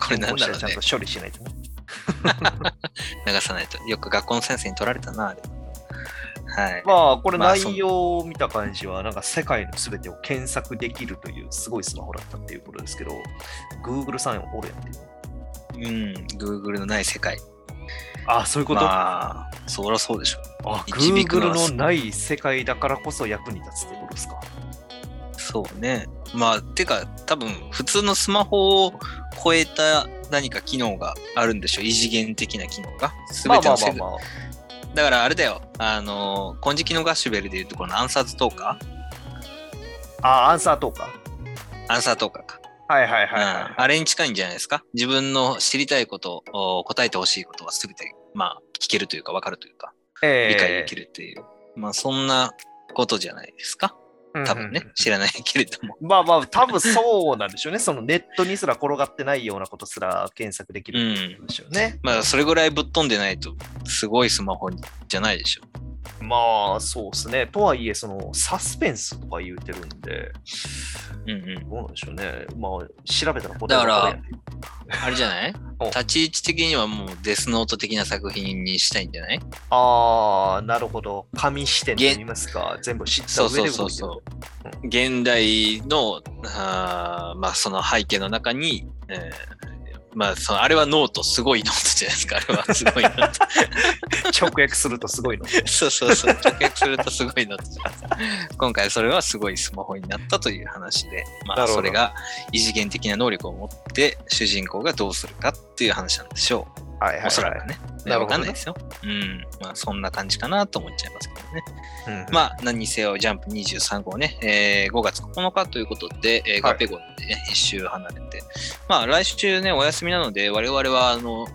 これなんだろうね。ちゃんと処理しないとね。流さないと。よく学校の先生に取られたな、あれ。はい。まあこれ内容を見た感じはなんか世界のすべてを検索できるというすごいスマホだったっていうことですけど、Google さんをおるやんっていう。うん、Google のない世界。あ、そういうこと。まあ、そりゃそうでしょ。あ、Google のない世界だからこそ役に立つってことですか。そうね。まあ、てか多分普通のスマホを超えた何か機能があるんでしょう。異次元的な機能が。全ての世界。まあまあまあまあ、だからあれだよ。あの金色のガッシュベルでいうところのアンサーズトーカー。あ、アンサートーカー。アンサートーカーか。はいはいはいはい、うん。あれに近いんじゃないですか。自分の知りたいこと、答えてほしいことは全て、まあ、聞けるというか分かるというか、えー、理解できるっていう、まあそんなことじゃないですか。多分ね、うんうん、知らないけれども。まあまあ、多分そうなんでしょうね。そのネットにすら転がってないようなことすら検索できるんでしょうね。うん、まあそれぐらいぶっ飛んでないと、すごいスマホじゃないでしょう。まあそうですね。とはいえ、そのサスペンスとか言うてるんで、うんうん、どうなんでしょうね。まあ調べたら答えがわかるやん。あれじゃない？立ち位置的にはもうデスノート的な作品にしたいんじゃない？ああ、なるほど。紙視点と言いますか。全部知った上で動いてる。そうそうそうそう。現代のあまあその背景の中に、えー、まあそのあれはノート、すごいノートじゃないですか。あれはすごいノート。直訳するとすごいノート。そうそうそう。直訳するとすごいノートじゃないですか。今回それはすごいスマホになったという話で、まあそれが異次元的な能力を持って主人公がどうするか。っていう話なんでしょう。はいはいはい、おそらくね。わかんないですよ。うん。まあそんな感じかなと思っちゃいますけどね。うんうん、まあ何にせよジャンプにじゅうさんごうね、えー、ごがつここのかということで、えー、ガペゴンでね、はい、いっしゅう離れて、まあ来週ねお休みなので我々はあの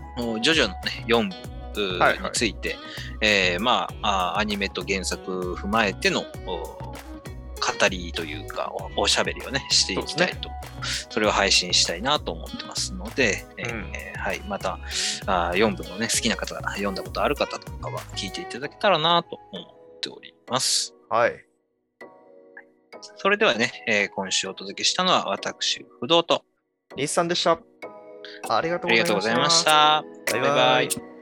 ジョジョのねよんぶについて、はいはい、えー、まあアニメと原作踏まえての語りというか お, おしゃべりをねしていきたいと、 そ, それを配信したいなと思ってますので、うん、えー、はい、またあよんぶのね好きな方、読んだことある方とかは聞いていただけたらなと思っております。はい、それではね、えー、今週お届けしたのは私不動と西さんでした。ありがとうございました。バイバイ。